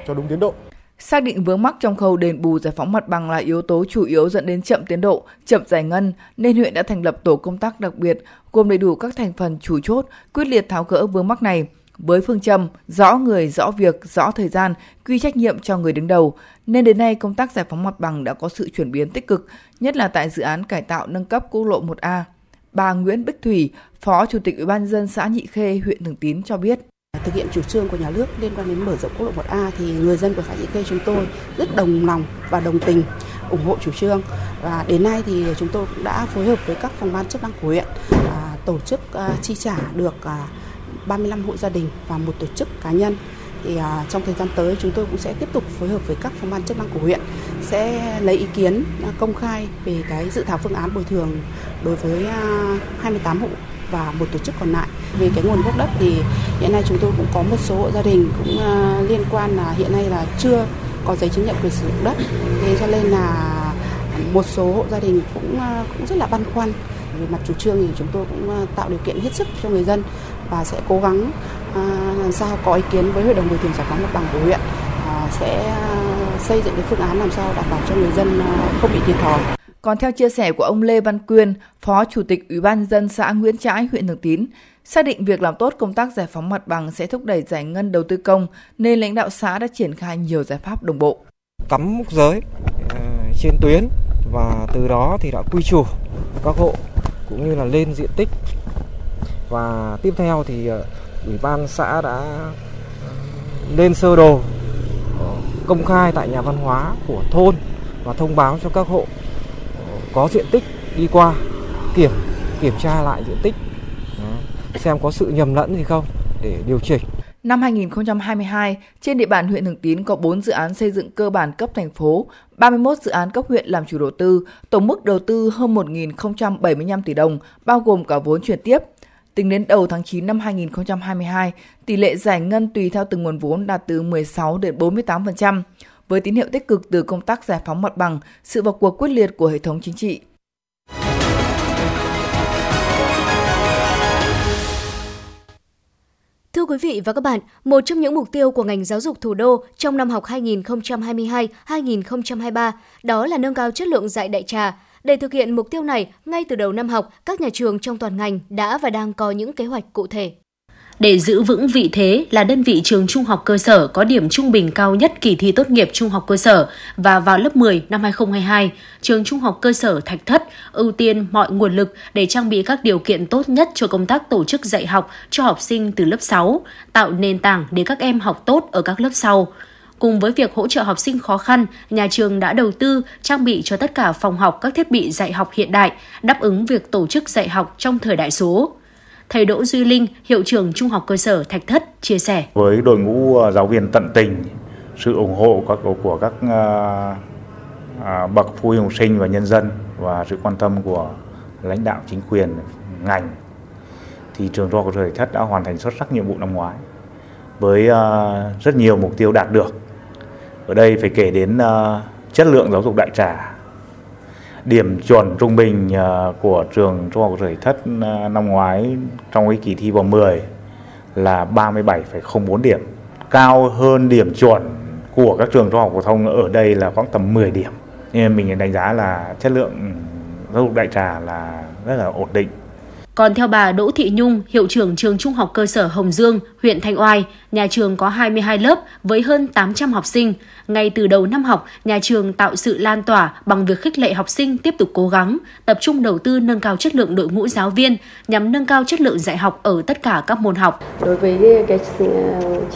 cho đúng tiến độ. Xác định vướng mắc trong khâu đền bù giải phóng mặt bằng là yếu tố chủ yếu dẫn đến chậm tiến độ, chậm giải ngân, nên huyện đã thành lập tổ công tác đặc biệt gồm đầy đủ các thành phần chủ chốt, quyết liệt tháo gỡ vướng mắc này. Với phương châm rõ người, rõ việc, rõ thời gian, quy trách nhiệm cho người đứng đầu, nên đến nay công tác giải phóng mặt bằng đã có sự chuyển biến tích cực, nhất là tại dự án cải tạo nâng cấp quốc lộ 1A. Bà Nguyễn Bích Thủy, Phó Chủ tịch Ủy ban nhân dân xã Nhị Khê, huyện Thường Tín cho biết. Thực hiện chủ trương của nhà nước liên quan đến mở rộng quốc lộ 1A thì người dân của xã Nhị Khê chúng tôi rất đồng lòng và đồng tình ủng hộ chủ trương. Và đến nay thì chúng tôi cũng đã phối hợp với các phòng ban chức năng của huyện tổ chức chi trả được 35 hộ gia đình và một tổ chức cá nhân. Thì trong thời gian tới chúng tôi cũng sẽ tiếp tục phối hợp với các phòng ban chức năng của huyện sẽ lấy ý kiến công khai về cái dự thảo phương án bồi thường đối với 28 hộ và một tổ chức còn lại. Về cái nguồn gốc đất thì hiện nay chúng tôi cũng có một số hộ gia đình cũng liên quan là hiện nay là chưa có giấy chứng nhận quyền sử dụng đất. Thế cho nên là một số hộ gia đình cũng rất là băn khoăn. Về mặt chủ trương thì chúng tôi cũng tạo điều kiện hết sức cho người dân và sẽ cố gắng làm sao có ý kiến với Hội đồng bồi thường giải phóng mặt bằng của huyện, sẽ xây dựng cái phương án làm sao đảm bảo cho người dân không bị thiệt thòi. Còn theo chia sẻ của ông Lê Văn Quyên, Phó Chủ tịch Ủy ban nhân dân xã Nguyễn Trãi, huyện Thường Tín, xác định việc làm tốt công tác giải phóng mặt bằng sẽ thúc đẩy giải ngân đầu tư công, nên lãnh đạo xã đã triển khai nhiều giải pháp đồng bộ. Cắm mốc giới trên tuyến và từ đó thì đã quy chủ các hộ cũng như là lên diện tích. Và tiếp theo thì Ủy ban xã đã lên sơ đồ công khai tại nhà văn hóa của thôn và thông báo cho các hộ có diện tích đi qua kiểm tra lại diện tích, xem có sự nhầm lẫn gì không để điều chỉnh. Năm 2022, trên địa bàn huyện Thường Tín có 4 dự án xây dựng cơ bản cấp thành phố, 31 dự án cấp huyện làm chủ đầu tư, tổng mức đầu tư hơn 1.075 tỷ đồng, bao gồm cả vốn chuyển tiếp. Tính đến đầu tháng 9 năm 2022, tỷ lệ giải ngân tùy theo từng nguồn vốn đạt từ 16 đến 48%, với tín hiệu tích cực từ công tác giải phóng mặt bằng, sự vào cuộc quyết liệt của hệ thống chính trị. Thưa quý vị và các bạn, một trong những mục tiêu của ngành giáo dục thủ đô trong năm học 2022-2023 đó là nâng cao chất lượng dạy đại trà. Để thực hiện mục tiêu này, ngay từ đầu năm học, các nhà trường trong toàn ngành đã và đang có những kế hoạch cụ thể. Để giữ vững vị thế là đơn vị trường trung học cơ sở có điểm trung bình cao nhất kỳ thi tốt nghiệp trung học cơ sở và vào lớp 10 năm 2022, trường trung học cơ sở Thạch Thất ưu tiên mọi nguồn lực để trang bị các điều kiện tốt nhất cho công tác tổ chức dạy học cho học sinh từ lớp 6, tạo nền tảng để các em học tốt ở các lớp sau. Cùng với việc hỗ trợ học sinh khó khăn, nhà trường đã đầu tư trang bị cho tất cả phòng học các thiết bị dạy học hiện đại, đáp ứng việc tổ chức dạy học trong thời đại số. Thầy Đỗ Duy Linh, hiệu trưởng Trung học cơ sở Thạch Thất chia sẻ. Với đội ngũ giáo viên tận tình, sự ủng hộ của các bậc phụ huynh học sinh và nhân dân và sự quan tâm của lãnh đạo chính quyền ngành thì trường Trung học cơ sở Thạch Thất đã hoàn thành xuất sắc nhiệm vụ năm ngoái với rất nhiều mục tiêu đạt được. Ở đây phải kể đến chất lượng giáo dục đại trà. Điểm chuẩn trung bình của trường Trung học cơ sở Thạch Thất năm ngoái trong cái kỳ thi vào 10 là 37,04 điểm, cao hơn điểm chuẩn của các trường trung học phổ thông ở đây là khoảng tầm 10 điểm. Nên mình đánh giá là chất lượng giáo dục đại trà là rất là ổn định. Còn theo bà Đỗ Thị Nhung, hiệu trưởng trường Trung học cơ sở Hồng Dương, huyện Thanh Oai, nhà trường có 22 lớp với hơn 800 học sinh. Ngay từ đầu năm học, nhà trường tạo sự lan tỏa bằng việc khích lệ học sinh tiếp tục cố gắng, tập trung đầu tư nâng cao chất lượng đội ngũ giáo viên nhằm nâng cao chất lượng dạy học ở tất cả các môn học. Đối với cái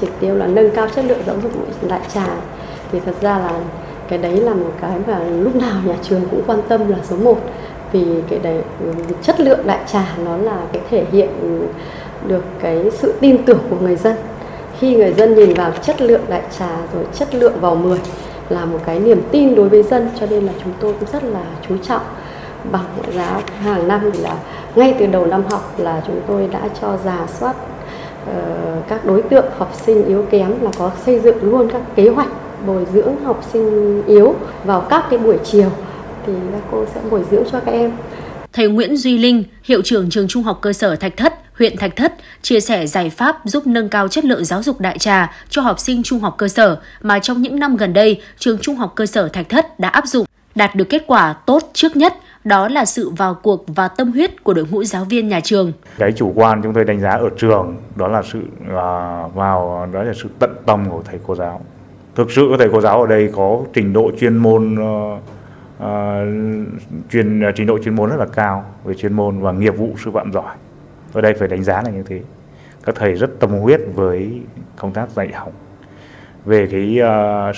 chỉ tiêu là nâng cao chất lượng giáo dục đại trà thì thật ra là cái đấy là một cái mà lúc nào nhà trường cũng quan tâm là số 1. Vì cái đấy, chất lượng đại trà nó là cái thể hiện được cái sự tin tưởng của người dân. Khi người dân nhìn vào chất lượng đại trà rồi chất lượng vào 10 là một cái niềm tin đối với dân, cho nên là chúng tôi cũng rất là chú trọng bằng ngoại giáo. Hàng năm là ngay từ đầu năm học là chúng tôi đã cho rà soát các đối tượng học sinh yếu kém, là có xây dựng luôn các kế hoạch bồi dưỡng học sinh yếu vào các cái buổi chiều thì các cô sẽ bồi dưỡng cho các em. Thầy Nguyễn Duy Linh, hiệu trưởng trường Trung học cơ sở Thạch Thất, huyện Thạch Thất chia sẻ giải pháp giúp nâng cao chất lượng giáo dục đại trà cho học sinh trung học cơ sở mà trong những năm gần đây, trường Trung học cơ sở Thạch Thất đã áp dụng, đạt được kết quả tốt trước nhất, đó là sự vào cuộc và tâm huyết của đội ngũ giáo viên nhà trường. Cái chủ quan chúng tôi đánh giá ở trường đó là sự tận tâm của thầy cô giáo. Thực sự thầy cô giáo ở đây có trình độ chuyên môn rất là cao về chuyên môn và nghiệp vụ sư phạm giỏi. Ở đây phải đánh giá là như thế. Các thầy rất tâm huyết với công tác dạy học. Về cái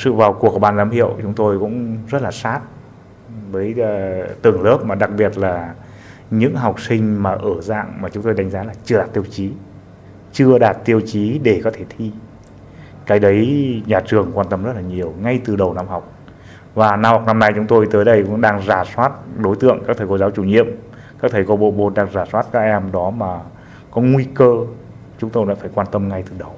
sự vào cuộc của ban giám hiệu, chúng tôi cũng rất là sát với từng lớp, mà đặc biệt là những học sinh mà ở dạng mà chúng tôi đánh giá là chưa đạt tiêu chí để có thể thi. Cái đấy nhà trường quan tâm rất là nhiều ngay từ đầu năm học. Và năm nay chúng tôi tới đây cũng đang rà soát đối tượng các thầy cô giáo chủ nhiệm, các thầy cô bộ môn đang rà soát các em đó mà có nguy cơ, chúng tôi đã phải quan tâm ngay từ đầu.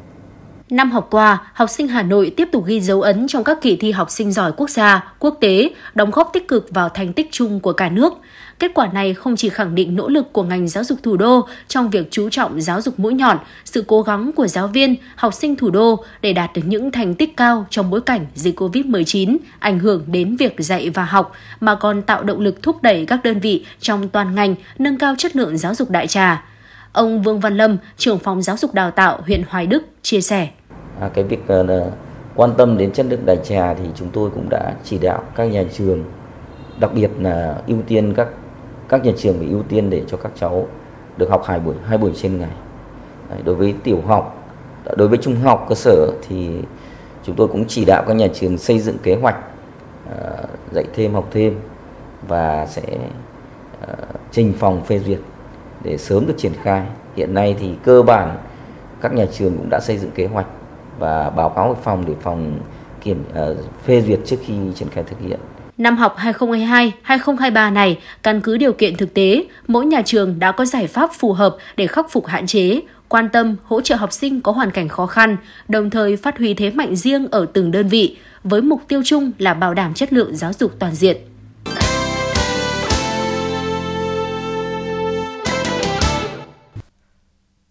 Năm học qua, học sinh Hà Nội tiếp tục ghi dấu ấn trong các kỳ thi học sinh giỏi quốc gia, quốc tế, đóng góp tích cực vào thành tích chung của cả nước. Kết quả này không chỉ khẳng định nỗ lực của ngành giáo dục thủ đô trong việc chú trọng giáo dục mũi nhọn, sự cố gắng của giáo viên, học sinh thủ đô để đạt được những thành tích cao trong bối cảnh dịch Covid-19 ảnh hưởng đến việc dạy và học, mà còn tạo động lực thúc đẩy các đơn vị trong toàn ngành nâng cao chất lượng giáo dục đại trà. Ông Vương Văn Lâm, trưởng phòng giáo dục đào tạo huyện Hoài Đức chia sẻ. Cái việc quan tâm đến chất lượng đại trà thì chúng tôi cũng đã chỉ đạo các nhà trường, đặc biệt là ưu tiên các nhà trường phải ưu tiên để cho các cháu được học hai buổi trên ngày. Đối với tiểu học, đối với trung học cơ sở thì chúng tôi cũng chỉ đạo các nhà trường xây dựng kế hoạch dạy thêm học thêm và sẽ trình phòng phê duyệt để sớm được triển khai. Hiện nay thì cơ bản các nhà trường cũng đã xây dựng kế hoạch và báo cáo với phòng để phòng phê duyệt trước khi triển khai thực hiện. Năm học 2022-2023 này, căn cứ điều kiện thực tế, mỗi nhà trường đã có giải pháp phù hợp để khắc phục hạn chế, quan tâm, hỗ trợ học sinh có hoàn cảnh khó khăn, đồng thời phát huy thế mạnh riêng ở từng đơn vị, với mục tiêu chung là bảo đảm chất lượng giáo dục toàn diện.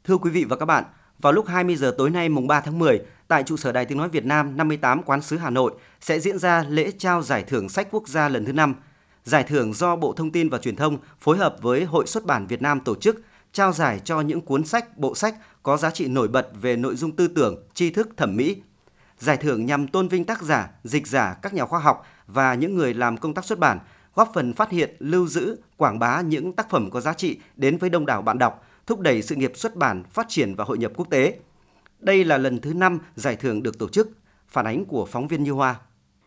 Thưa quý vị và các bạn, vào lúc 20 giờ tối nay mùng 3 tháng 10, tại trụ sở Đài Tiếng Nói Việt Nam 58 Quán sứ Hà Nội sẽ diễn ra lễ trao Giải thưởng Sách Quốc gia lần thứ 5. Giải thưởng do Bộ Thông tin và Truyền thông phối hợp với Hội Xuất bản Việt Nam tổ chức, trao giải cho những cuốn sách, bộ sách có giá trị nổi bật về nội dung tư tưởng, tri thức, thẩm mỹ. Giải thưởng nhằm tôn vinh tác giả, dịch giả, các nhà khoa học và những người làm công tác xuất bản, góp phần phát hiện, lưu giữ, quảng bá những tác phẩm có giá trị đến với đông đảo bạn đọc, thúc đẩy sự nghiệp xuất bản, phát triển và hội nhập quốc tế. Đây là lần thứ 5 giải thưởng được tổ chức. Phản ánh của phóng viên Như Hoa.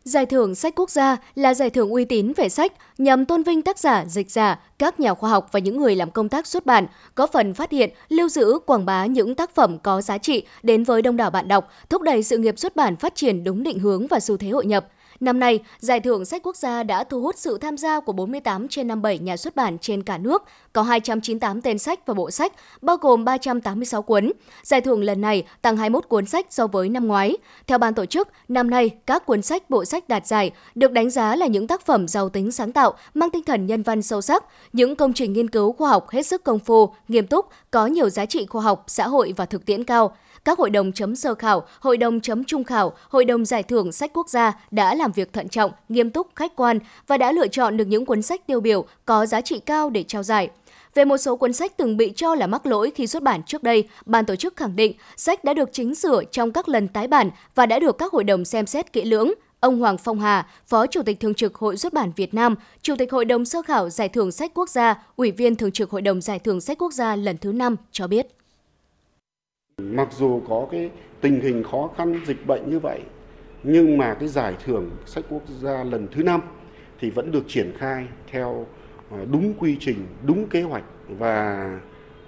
Giải thưởng Sách Quốc gia là giải thưởng uy tín về sách nhằm tôn vinh tác giả, dịch giả, các nhà khoa học và những người làm công tác xuất bản, góp phần phát hiện, lưu giữ, quảng bá những tác phẩm có giá trị đến với đông đảo bạn đọc, thúc đẩy sự nghiệp xuất bản phát triển đúng định hướng và xu thế hội nhập. Năm nay, Giải thưởng Sách Quốc gia đã thu hút sự tham gia của 48 trên 57 nhà xuất bản trên cả nước, có 298 tên sách và bộ sách, bao gồm 386 cuốn. Giải thưởng lần này tăng 21 cuốn sách so với năm ngoái. Theo ban tổ chức, năm nay, các cuốn sách, bộ sách đạt giải được đánh giá là những tác phẩm giàu tính sáng tạo, mang tinh thần nhân văn sâu sắc, những công trình nghiên cứu khoa học hết sức công phu, nghiêm túc, có nhiều giá trị khoa học, xã hội và thực tiễn cao. Các hội đồng chấm sơ khảo, hội đồng chấm trung khảo, hội đồng giải thưởng Sách Quốc gia đã làm việc thận trọng, nghiêm túc, khách quan và đã lựa chọn được những cuốn sách tiêu biểu có giá trị cao để trao giải. Về một số cuốn sách từng bị cho là mắc lỗi khi xuất bản trước đây, ban tổ chức khẳng định sách đã được chỉnh sửa trong các lần tái bản và đã được các hội đồng xem xét kỹ lưỡng. Ông Hoàng Phong Hà, Phó Chủ tịch Thường trực Hội Xuất bản Việt Nam, Chủ tịch Hội đồng Sơ khảo Giải thưởng Sách Quốc gia, Ủy viên Thường trực Hội đồng Giải thưởng Sách Quốc gia lần thứ 5 cho biết. Mặc dù có cái tình hình khó khăn dịch bệnh như vậy, nhưng mà cái giải thưởng Sách Quốc gia lần thứ 5 thì vẫn được triển khai theo đúng quy trình, đúng kế hoạch. Và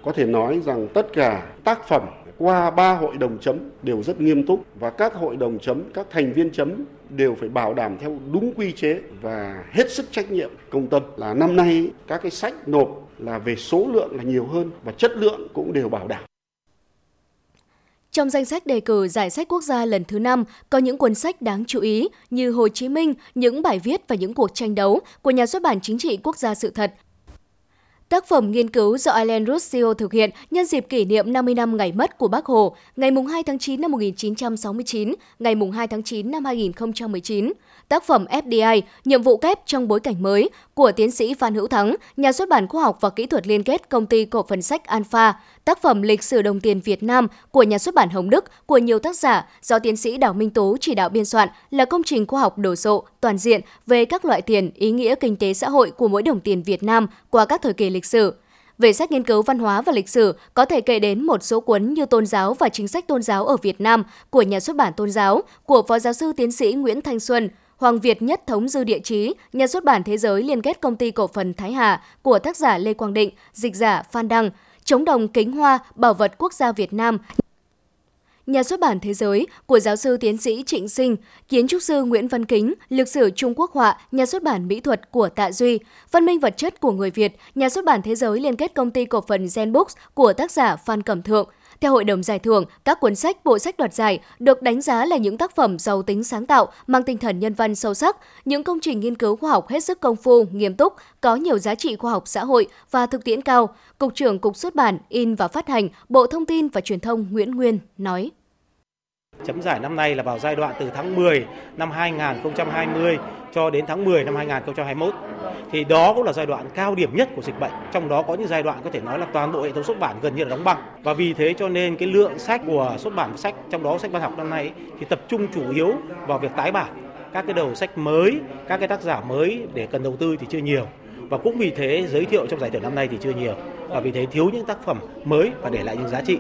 có thể nói rằng tất cả tác phẩm qua 3 hội đồng chấm đều rất nghiêm túc. Và các hội đồng chấm, các thành viên chấm đều phải bảo đảm theo đúng quy chế và hết sức trách nhiệm, công tâm. Là năm nay các cái sách nộp là về số lượng là nhiều hơn và chất lượng cũng đều bảo đảm. Trong danh sách đề cử giải sách quốc gia lần thứ 5 có những cuốn sách đáng chú ý như Hồ Chí Minh, những bài viết và những cuộc tranh đấu của nhà xuất bản Chính trị Quốc gia Sự thật. Tác phẩm nghiên cứu do Alan Ruscio thực hiện nhân dịp kỷ niệm 50 năm ngày mất của Bác Hồ, ngày 2 tháng 9 năm 1969, ngày 2 tháng 9 năm 2019. Tác phẩm FDI, nhiệm vụ kép trong bối cảnh mới của tiến sĩ Phan Hữu Thắng, nhà xuất bản khoa học và kỹ thuật liên kết công ty cổ phần sách Alpha. Tác phẩm lịch sử đồng tiền Việt Nam của nhà xuất bản Hồng Đức của nhiều tác giả do tiến sĩ Đào Minh Tú chỉ đạo biên soạn là công trình khoa học đồ sộ, toàn diện về các loại tiền, ý nghĩa kinh tế xã hội của mỗi đồng tiền Việt Nam qua các thời kỳ lịch sử. Về sách nghiên cứu văn hóa và lịch sử, có thể kể đến một số cuốn như Tôn giáo và chính sách tôn giáo ở Việt Nam của nhà xuất bản Tôn giáo của Phó giáo sư tiến sĩ Nguyễn Thanh Xuân, Hoàng Việt Nhất thống dư địa chí, nhà xuất bản Thế giới liên kết công ty cổ phần Thái Hà của tác giả Lê Quang Định, dịch giả Phan Đăng Chống, đồng kính hoa, bảo vật quốc gia Việt Nam, nhà xuất bản Thế giới của giáo sư tiến sĩ Trịnh Sinh, kiến trúc sư Nguyễn Văn Kính, lịch sử Trung Quốc họa, nhà xuất bản mỹ thuật của Tạ Duy, văn minh vật chất của người Việt, nhà xuất bản Thế giới liên kết công ty cổ phần Gen Books của tác giả Phan Cẩm Thượng. Theo Hội đồng Giải thưởng, các cuốn sách, bộ sách đoạt giải được đánh giá là những tác phẩm giàu tính sáng tạo, mang tinh thần nhân văn sâu sắc, những công trình nghiên cứu khoa học hết sức công phu, nghiêm túc, có nhiều giá trị khoa học xã hội và thực tiễn cao. Cục trưởng Cục Xuất bản, In và Phát hành, Bộ Thông tin và Truyền thông Nguyễn Nguyên nói. Chấm giải năm nay là vào giai đoạn từ tháng 10 năm 2020 cho đến tháng 10 năm 2021. Thì đó cũng là giai đoạn cao điểm nhất của dịch bệnh. Trong đó có những giai đoạn có thể nói là toàn bộ hệ thống xuất bản gần như là đóng băng. Và vì thế cho nên cái lượng sách của xuất bản sách, trong đó sách văn học năm nay thì tập trung chủ yếu vào việc tái bản. Các cái đầu sách mới, các cái tác giả mới để cần đầu tư thì chưa nhiều. Và cũng vì thế giới thiệu trong giải thưởng năm nay thì chưa nhiều. Và vì thế thiếu những tác phẩm mới và để lại những giá trị.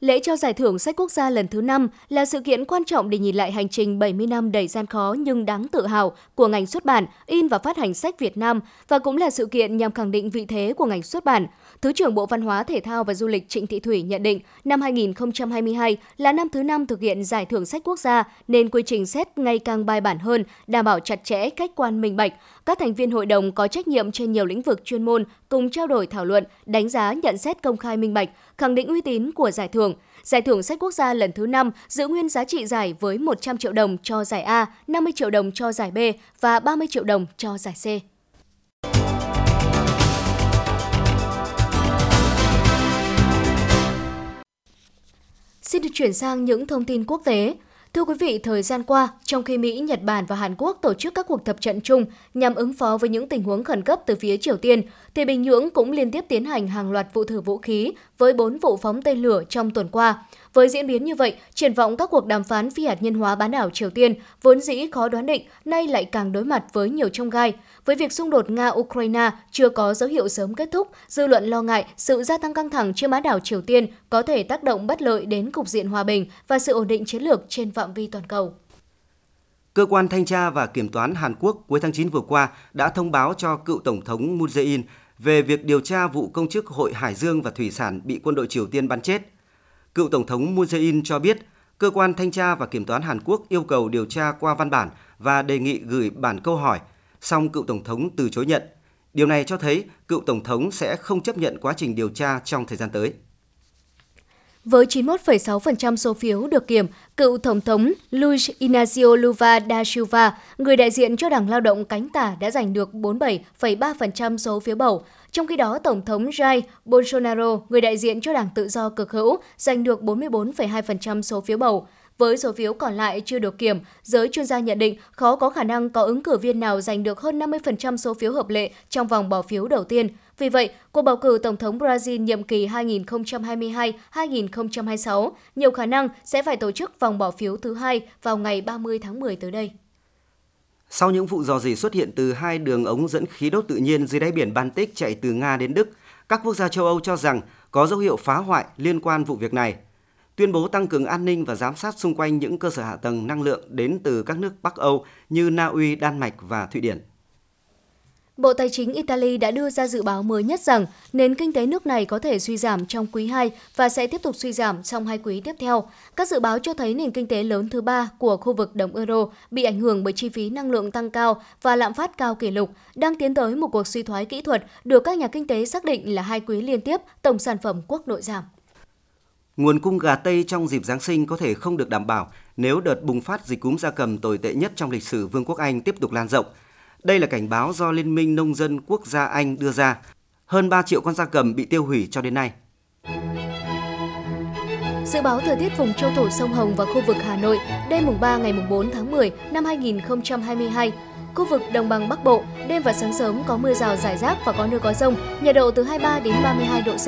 Lễ trao giải thưởng sách quốc gia lần thứ 5 là sự kiện quan trọng để nhìn lại hành trình 70 năm đầy gian khó nhưng đáng tự hào của ngành xuất bản, in và phát hành sách Việt Nam và cũng là sự kiện nhằm khẳng định vị thế của ngành xuất bản. Thứ trưởng Bộ Văn hóa, Thể thao và Du lịch Trịnh Thị Thủy nhận định năm 2022 là năm thứ 5 thực hiện giải thưởng sách quốc gia nên quy trình xét ngày càng bài bản hơn, đảm bảo chặt chẽ, khách quan, minh bạch. Các thành viên hội đồng có trách nhiệm trên nhiều lĩnh vực chuyên môn cùng trao đổi, thảo luận, đánh giá, nhận xét công khai, minh bạch, khẳng định uy tín của giải thưởng. Giải thưởng sách quốc gia lần thứ 5 giữ nguyên giá trị giải với 100 triệu đồng cho giải A, 50 triệu đồng cho giải B và 30 triệu đồng cho giải C. Xin được chuyển sang những thông tin quốc tế. Thưa quý vị, thời gian qua, trong khi Mỹ, Nhật Bản và Hàn Quốc tổ chức các cuộc tập trận chung nhằm ứng phó với những tình huống khẩn cấp từ phía Triều Tiên, thì Bình Nhưỡng cũng liên tiếp tiến hành hàng loạt vụ thử vũ khí với 4 vụ phóng tên lửa trong tuần qua. Với diễn biến như vậy, triển vọng các cuộc đàm phán phi hạt nhân hóa bán đảo Triều Tiên vốn dĩ khó đoán định, nay lại càng đối mặt với nhiều chông gai. Với việc xung đột Nga-Ukraine chưa có dấu hiệu sớm kết thúc, dư luận lo ngại sự gia tăng căng thẳng trên bán đảo Triều Tiên có thể tác động bất lợi đến cục diện hòa bình và sự ổn định chiến lược trên phạm vi toàn cầu. Cơ quan Thanh tra và Kiểm toán Hàn Quốc cuối tháng 9 vừa qua đã thông báo cho cựu Tổng thống Moon Jae-in về việc điều tra vụ công chức Hội Hải Dương và Thủy sản bị quân đội Triều Tiên bắn chết. Cựu Tổng thống Moon Jae-in cho biết, Cơ quan Thanh tra và Kiểm toán Hàn Quốc yêu cầu điều tra qua văn bản và đề nghị gửi bản câu hỏi, song cựu Tổng thống từ chối nhận. Điều này cho thấy cựu Tổng thống sẽ không chấp nhận quá trình điều tra trong thời gian tới. Với 91,6% số phiếu được kiểm, cựu Tổng thống Luiz Inácio Lula da Silva, người đại diện cho Đảng Lao động cánh tả đã giành được 47,3% số phiếu bầu. Trong khi đó, Tổng thống Jair Bolsonaro, người đại diện cho Đảng Tự do cực hữu, giành được 44,2% số phiếu bầu. Với số phiếu còn lại chưa được kiểm, giới chuyên gia nhận định khó có khả năng có ứng cử viên nào giành được hơn 50% số phiếu hợp lệ trong vòng bỏ phiếu đầu tiên. Vì vậy, cuộc bầu cử Tổng thống Brazil nhiệm kỳ 2022-2026 nhiều khả năng sẽ phải tổ chức vòng bỏ phiếu thứ hai vào ngày 30 tháng 10 tới đây. Sau những vụ rò rỉ xuất hiện từ hai đường ống dẫn khí đốt tự nhiên dưới đáy biển Baltic chạy từ Nga đến Đức, các quốc gia châu Âu cho rằng có dấu hiệu phá hoại liên quan vụ việc này. Tuyên bố tăng cường an ninh và giám sát xung quanh những cơ sở hạ tầng năng lượng đến từ các nước Bắc Âu như Na Uy, Đan Mạch và Thụy Điển. Bộ Tài chính Italy đã đưa ra dự báo mới nhất rằng nền kinh tế nước này có thể suy giảm trong quý 2 và sẽ tiếp tục suy giảm trong hai quý tiếp theo. Các dự báo cho thấy nền kinh tế lớn thứ 3 của khu vực đồng euro bị ảnh hưởng bởi chi phí năng lượng tăng cao và lạm phát cao kỷ lục, đang tiến tới một cuộc suy thoái kỹ thuật được các nhà kinh tế xác định là hai quý liên tiếp tổng sản phẩm quốc nội giảm. Nguồn cung gà Tây trong dịp Giáng sinh có thể không được đảm bảo nếu đợt bùng phát dịch cúm gia cầm tồi tệ nhất trong lịch sử Vương quốc Anh tiếp tục lan rộng. Đây là cảnh báo do Liên minh Nông dân Quốc gia Anh đưa ra. Hơn 3 triệu con gia cầm bị tiêu hủy cho đến nay. Dự báo thời tiết vùng châu thổ sông Hồng và khu vực Hà Nội đêm mùng 3 ngày mùng 4 tháng 10 năm 2022. Khu vực đồng bằng Bắc Bộ, đêm và sáng sớm có mưa rào rải rác và có nơi có dông, nhiệt độ từ 23 đến 32 độ C.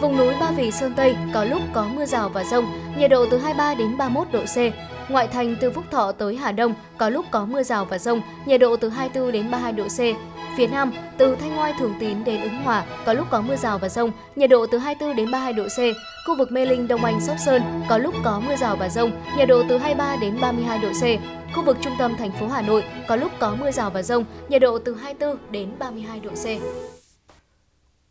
Vùng núi Ba Vì, Sơn Tây có lúc có mưa rào và dông, nhiệt độ từ 23 đến 31 độ C. Ngoại thành từ Phúc Thọ tới Hà Đông có lúc có mưa rào và dông, nhiệt độ từ 24 đến 32 độ C. Phía Nam, từ Thanh Oai, Thường Tín đến Ứng Hòa có lúc có mưa rào và dông, nhiệt độ từ 24 đến 32 độ C. Khu vực Mê Linh, Đông Anh, Sóc Sơn có lúc có mưa rào và dông, nhiệt độ từ 23 đến 32 độ C. Khu vực trung tâm thành phố Hà Nội có lúc có mưa rào và dông, nhiệt độ từ 24 đến 32 độ C.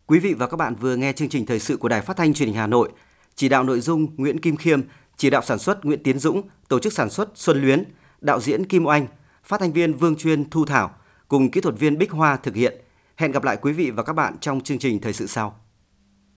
Quý vị và các bạn vừa nghe chương trình thời sự của Đài Phát thanh Truyền hình Hà Nội. Chỉ đạo nội dung Nguyễn Kim Khiêm, chỉ đạo sản xuất Nguyễn Tiến Dũng, tổ chức sản xuất Xuân Luyến, đạo diễn Kim Oanh, phát thanh viên Vương Chuyên, Thu Thảo cùng kỹ thuật viên Bích Hoa thực hiện. Hẹn gặp lại quý vị và các bạn trong chương trình thời sự sau.